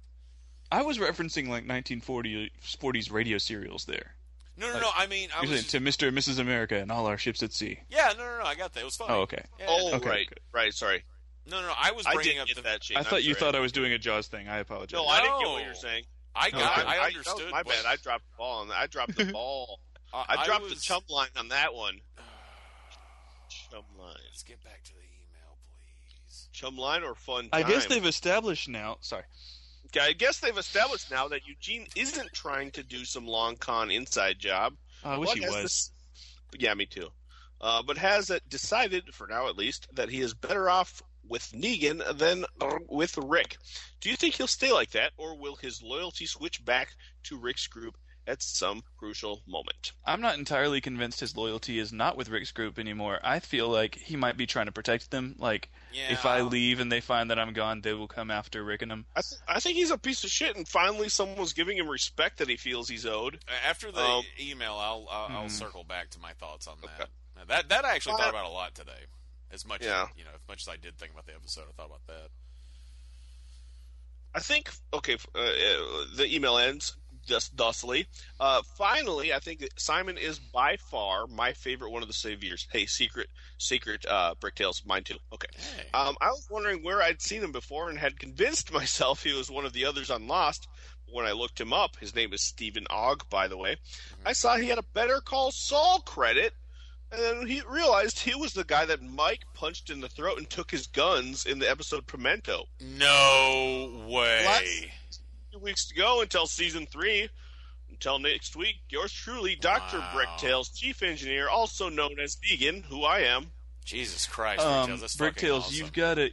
I was referencing, like, 1940s radio serials there. No. I mean... I was to Mr. and Mrs. America and all our ships at sea. Yeah, no. I got that. It was funny. Oh, okay. Yeah. Oh, okay. Right. Good. Right, sorry. No. I was bringing up that shit. I thought you thought I was doing a Jaws thing. I apologize. No, I didn't get what you were saying. I understood. No, my bad. I dropped the ball on that. I dropped the chump line on that one. Chumline. Let's get back to the email, please. Chumline or fun time? I guess they've established now that Eugene isn't trying to do some long con inside job. I wish he was. Yeah, me too. But has decided, for now at least, that he is better off with Negan than with Rick. Do you think he'll stay like that, or will his loyalty switch back to Rick's group at some crucial moment? I'm not entirely convinced his loyalty is not with Rick's group anymore. I feel like he might be trying to protect them. Like, if I leave and they find that I'm gone, they will come after Rick and him. I think he's a piece of shit, and finally someone's giving him respect that he feels he's owed. After the email, I'll circle back to my thoughts on that. Okay. Now, that I actually thought about a lot today. As much as I did think about the episode, I thought about that. I think, the email ends just thusly. Finally, I think that Simon is by far my favorite one of the saviors. Hey, secret Bricktails, mine too. Okay. Hey. I was wondering where I'd seen him before and had convinced myself he was one of the others on Lost. When I looked him up, his name is Stephen Ogg, by the way. Mm-hmm. I saw he had a Better Call Saul credit, and then he realized he was the guy that Mike punched in the throat and took his guns in the episode Pimento. No way. Last 2 weeks to go until season 3. Until next week, yours truly, Dr. Bricktails, chief engineer, also known as Negan, who I am. Jesus Christ, Bricktails, that's Bricktails, awesome.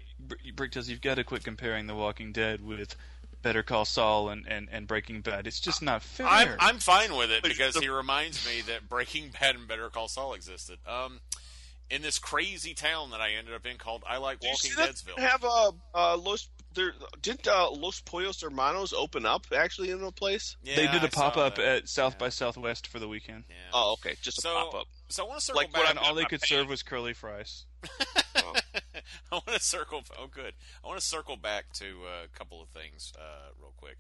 You've got to quit comparing The Walking Dead with Better Call Saul and Breaking Bad. It's just not fair. I'm fine with it because he reminds me that Breaking Bad and Better Call Saul existed. In this crazy town that I ended up in called I Like Walking Deadsville. Have Los Pollos Hermanos open up actually in a place? Yeah, they did a pop up at South by Southwest for the weekend. Yeah. Oh, okay, just a pop up. So I want to circle back. And all they could serve was curly fries. Oh. I want to circle. Oh, good. I want to circle back to a couple of things real quick.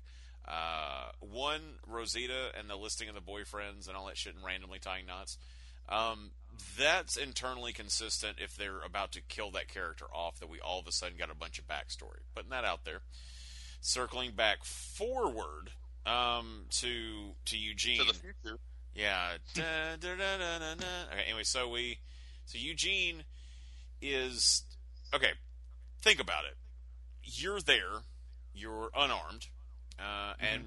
One, Rosita and the listing of the boyfriends and all that shit and randomly tying knots. That's internally consistent if they're about to kill that character off, that we all of a sudden got a bunch of backstory. Putting that out there. Circling back forward to Eugene. To the future. Yeah. Da, da, da, da, da, da. Okay, anyway, so Eugene is... Okay, think about it. You're there. You're unarmed. And...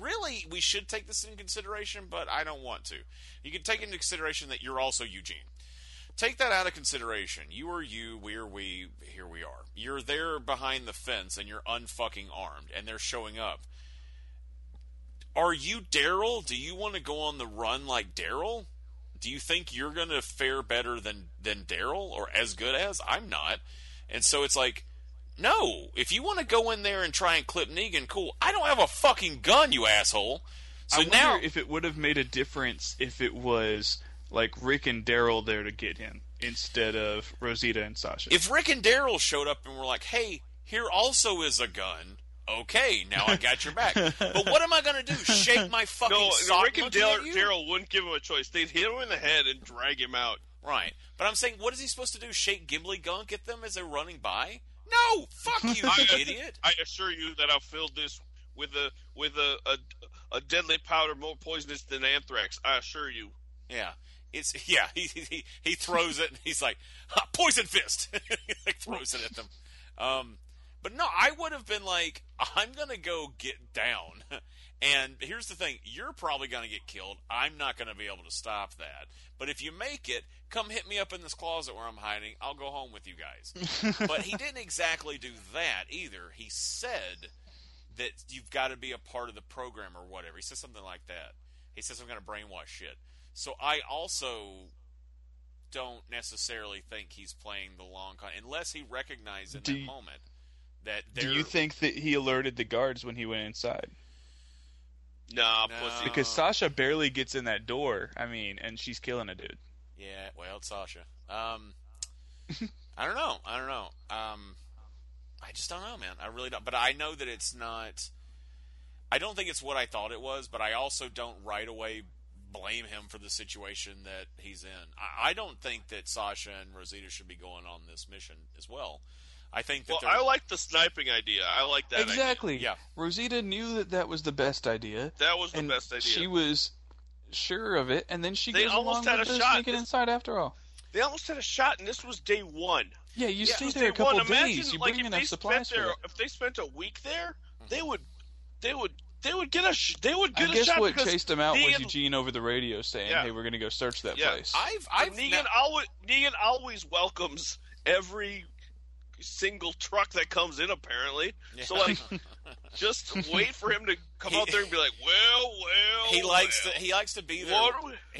Really, we should take this into consideration, but I don't want to. You can take into consideration that you're also Eugene. Take that out of consideration. You are you, we are we, here we are. You're there behind the fence, and you're unfucking armed, and they're showing up. Are you Daryl? Do you want to go on the run like Daryl? Do you think you're going to fare better than Daryl, or as good as? I'm not. And so it's like, No. If you want to go in there and try and clip Negan, cool. I don't have a fucking gun, you asshole. So I wonder if it would have made a difference if it was like Rick and Daryl there to get him instead of Rosita and Sasha. If Rick and Daryl showed up and were like, hey, here also is a gun. Okay, now I got your back. But what am I going to do? Shake my fucking sock? No, Rick and Daryl wouldn't give him a choice. They'd hit him in the head and drag him out. Right. But I'm saying, what is he supposed to do? Shake Gimli Gunk at them as they're running by? No! Fuck you, idiot! I assure you that I'll fill this with a deadly powder more poisonous than anthrax. I assure you. Yeah. He throws it and he's like, ha, poison fist! He like throws it at them. But no, I would have been like, I'm going to go get down. And here's the thing. You're probably going to get killed. I'm not going to be able to stop that. But if you make it, come hit me up in this closet where I'm hiding. I'll go home with you guys. But he didn't exactly do that either. He said that you've got to be a part of the program or whatever. He said something like that. He says, I'm going to brainwash shit. So I also don't necessarily think he's playing the long con, unless he recognized in that moment. Do you think that he alerted the guards when he went inside? No. Pussy. Because Sasha barely gets in that door, I mean, and she's killing a dude. Yeah, well, it's Sasha. I don't know. I just don't know, man. I really don't. But I know that it's not... I don't think it's what I thought it was, but I also don't right away blame him for the situation that he's in. I don't think that Sasha and Rosita should be going on this mission as well. I think that I like the sniping idea. I like that idea. Yeah. Rosita knew that was the best idea. That was the best idea. She was sure of it, and then she goes along with this to get inside after all. They almost had a shot, and this was day one. Yeah, you stayed there a couple of days. You bring enough supplies for it. If they spent a week there, they would get a shot. I guess what chased them out was Eugene over the radio saying, hey, we're going to go search that place. Negan always welcomes every single truck that comes in, apparently. Yeah. So, like, just wait for him to come out there and be like, well. He likes to be there.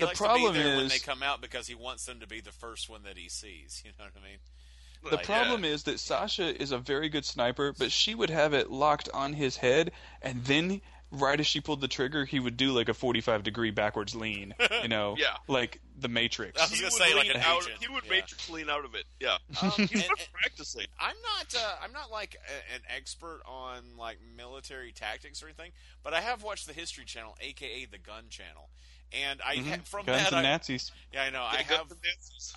The problem is when they come out because he wants them to be the first one that he sees. You know what I mean? The problem is that Sasha is a very good sniper, but she would have it locked on his head, and then right as she pulled the trigger, he would do like a 45-degree backwards lean. You know, like the Matrix. I was going to say like an agent. He would Matrix lean out of it. Yeah, he's not practicing. I'm not like an expert on like military tactics or anything, but I have watched the History Channel, aka the Gun Channel, and I from Guns that and Nazis. Yeah, I know. I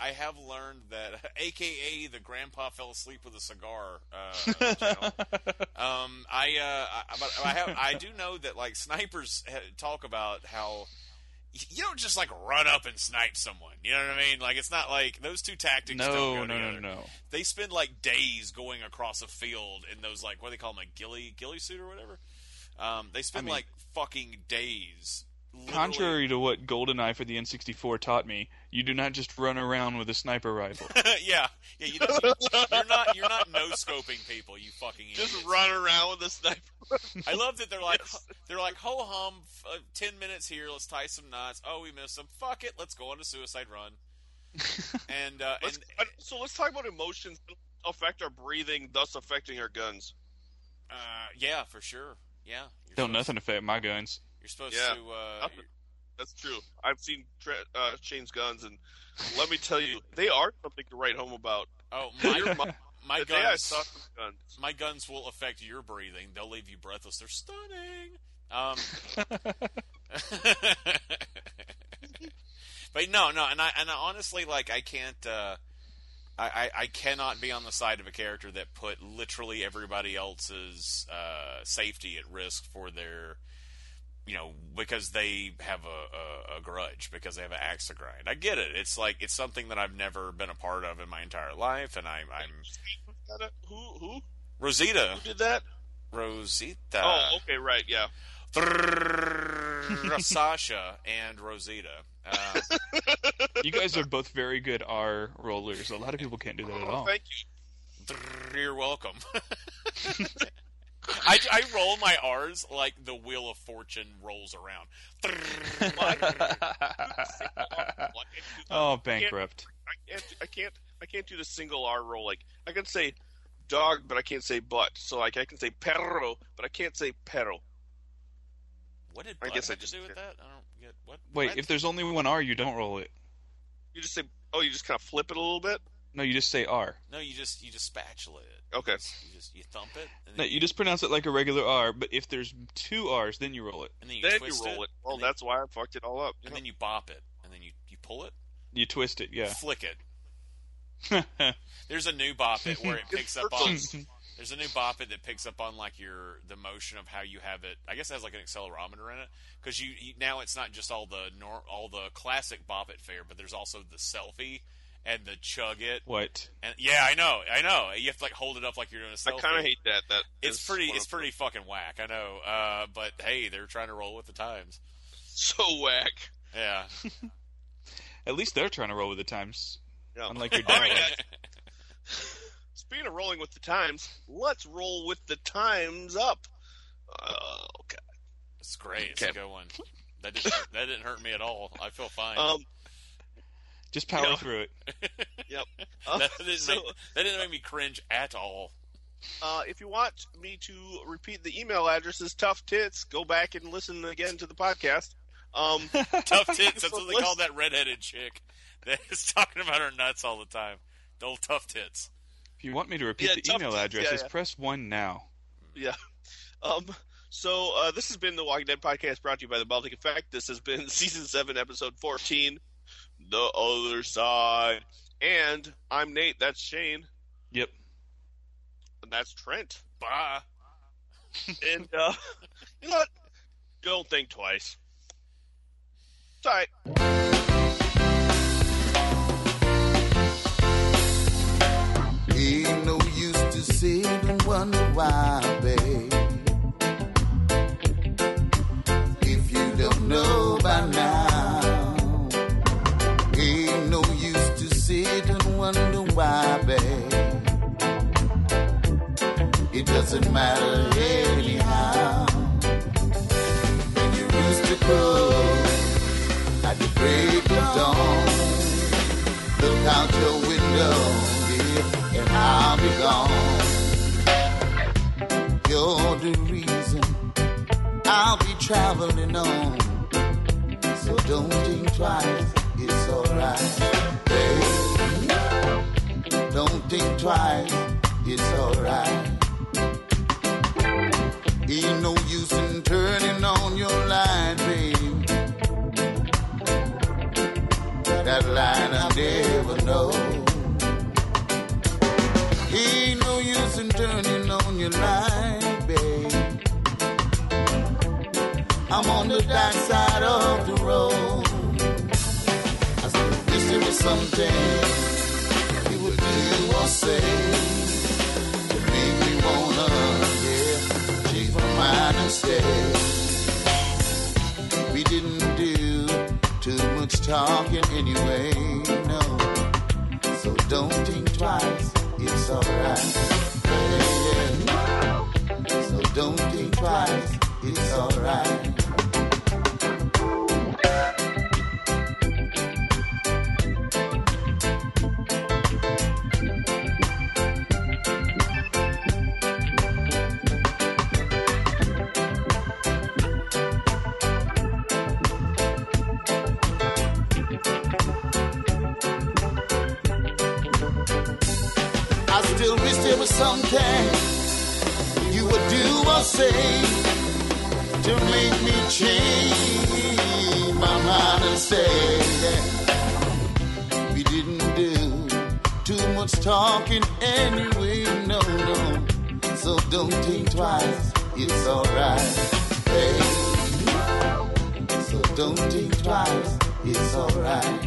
have learned that, aka the Grandpa Fell Asleep with a Cigar. Channel. I do know that like snipers talk about how you don't just like run up and snipe someone. You know what I mean? Like it's not like those two tactics don't go together. No. They spend like days going across a field in those like what do they call them, like ghillie suit or whatever. They spend like fucking days. Literally. Contrary to what GoldenEye for the N64 taught me, you do not just run around with a sniper rifle. yeah, you're not no-scoping people. You fucking idiots. Just run around with a sniper rifle. I love that they're like ho hum, 10 minutes here. Let's tie some knots. Oh, we missed them. Fuck it. Let's go on a suicide run. So let's talk about emotions that affect our breathing, thus affecting our guns. Yeah, for sure. Yeah. Don't nothing affect my guns. You're supposed to... that's true. I've seen Shane's guns, and let me tell you, they are something to write home about. Oh, my guns will affect your breathing. They'll leave you breathless. They're stunning. But no, and I honestly, like, I can't... I cannot be on the side of a character that put literally everybody else's safety at risk for their... You know, because they have a grudge, because they have an axe to grind. I get it. It's like it's something that I've never been a part of in my entire life, and I'm who? Rosita. Who did that? Rosita. Oh, okay, right, yeah. Sasha and Rosita. You guys are both very good R rollers. A lot of people can't do that at all. Thank you. You're welcome. I roll my R's like the Wheel of Fortune rolls around. Oh, bankrupt! I can't do the single R roll. Like I can say dog, but I can't say butt. So like I can say perro, but I can't say perro. What did butt have to do with that? I don't get what. Wait, if there's only one R, you don't roll it. You just say, oh, you just kind of flip it a little bit? No, you just say R. No, you just spatula it. Okay. You thump it. And no, you just pronounce it like a regular R, but if there's two R's, then you roll it. And then you twist it. Well, that's why I fucked it all up. And then you bop it. And then you pull it. You twist it, yeah. You flick it. There's a new Bop It where it picks up on... There's a new Bop It that picks up on like the motion of how you have it. I guess it has like an accelerometer in it because you now it's not just all the classic Bop It fare, but there's also the selfie and the chug it. What? And yeah, I know. You have to like hold it up like you're doing a selfie. I kind of hate that. It's pretty fucking whack. I know, but hey, they're trying to roll with the times. So whack. Yeah. At least they're trying to roll with the times. Yeah. Unlike your dad. Speaking of rolling with the times, let's roll with the times up. Oh, God. It's great. It's a good one. That didn't hurt me at all. I feel fine. Just power through it. Yep. That didn't make me cringe at all. If you want me to repeat the email addresses, Tough Tits, go back and listen again to the podcast. Tough Tits, that's what they call that redheaded chick that is talking about her nuts all the time. The old Tough Tits. If you want me to repeat the email addresses, press 1 now. Yeah. So this has been the Walking Dead podcast brought to you by The Baltic Effect. This has been Season 7, Episode 14, The Other Side. And I'm Nate. That's Shane. Yep. And that's Trent. Bye. And, you know what? Don't think twice. It's all right. Ain't no use to sit and wonder why, babe. If you don't know by now, ain't no use to sit and wonder why, babe. It doesn't matter anyhow. When you rooster crows at the break of dawn, look out your window. And I'll be gone. You're the reason I'll be traveling on. So don't think twice, it's alright. Hey, don't think twice, it's alright. Ain't no use in turning on your light, babe. That line I'll never know. Ain't no use in turning on your light, babe. I'm on the dark side of the road. I said, wish there was something you would do or say to make me wanna, yeah, change my mind and stay. We didn't do too much talking anyway, no. So don't think twice. It's alright, yeah, yeah. So don't think twice, it's alright. Something you would do or say to make me change my mind and say we didn't do too much talking anyway, no. So don't think twice, it's alright. Hey, so don't think twice, it's alright.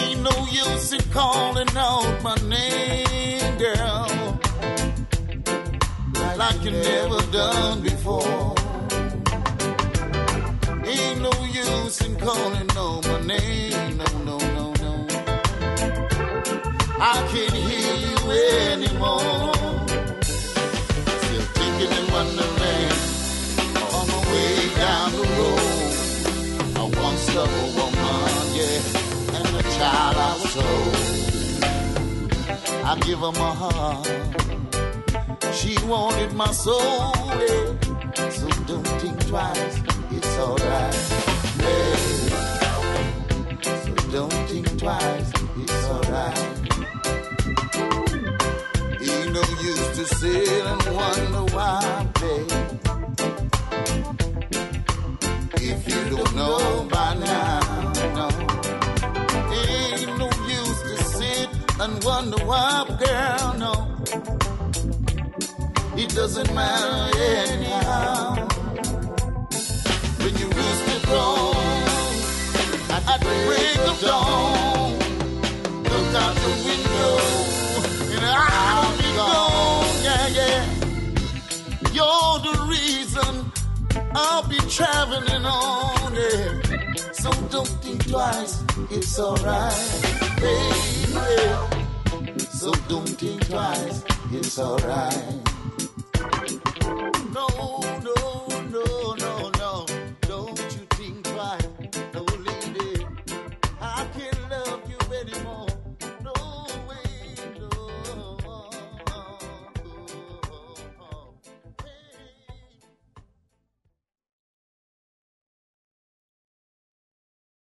Ain't no use in calling out my name, girl, like you never done before. Ain't no use in calling out my name, no. I can't hear you anymore. Still thinking and wondering on my way down the road. I once loved a woman, yeah. Child I was told I give her my heart. She wanted my soul, yeah. So don't think twice, it's alright. Yeah. So don't think twice, it's alright. Ain't no use to sit and wonder why, babe. If you don't know by now, no. And wonder why, girl, no. It doesn't matter anyhow. When you rooster crows at the break of dawn, look out the window and I'll be gone. Yeah, yeah. You're the reason I'll be traveling on, yeah. So don't think twice, it's alright. Baby, so don't think twice, it's alright.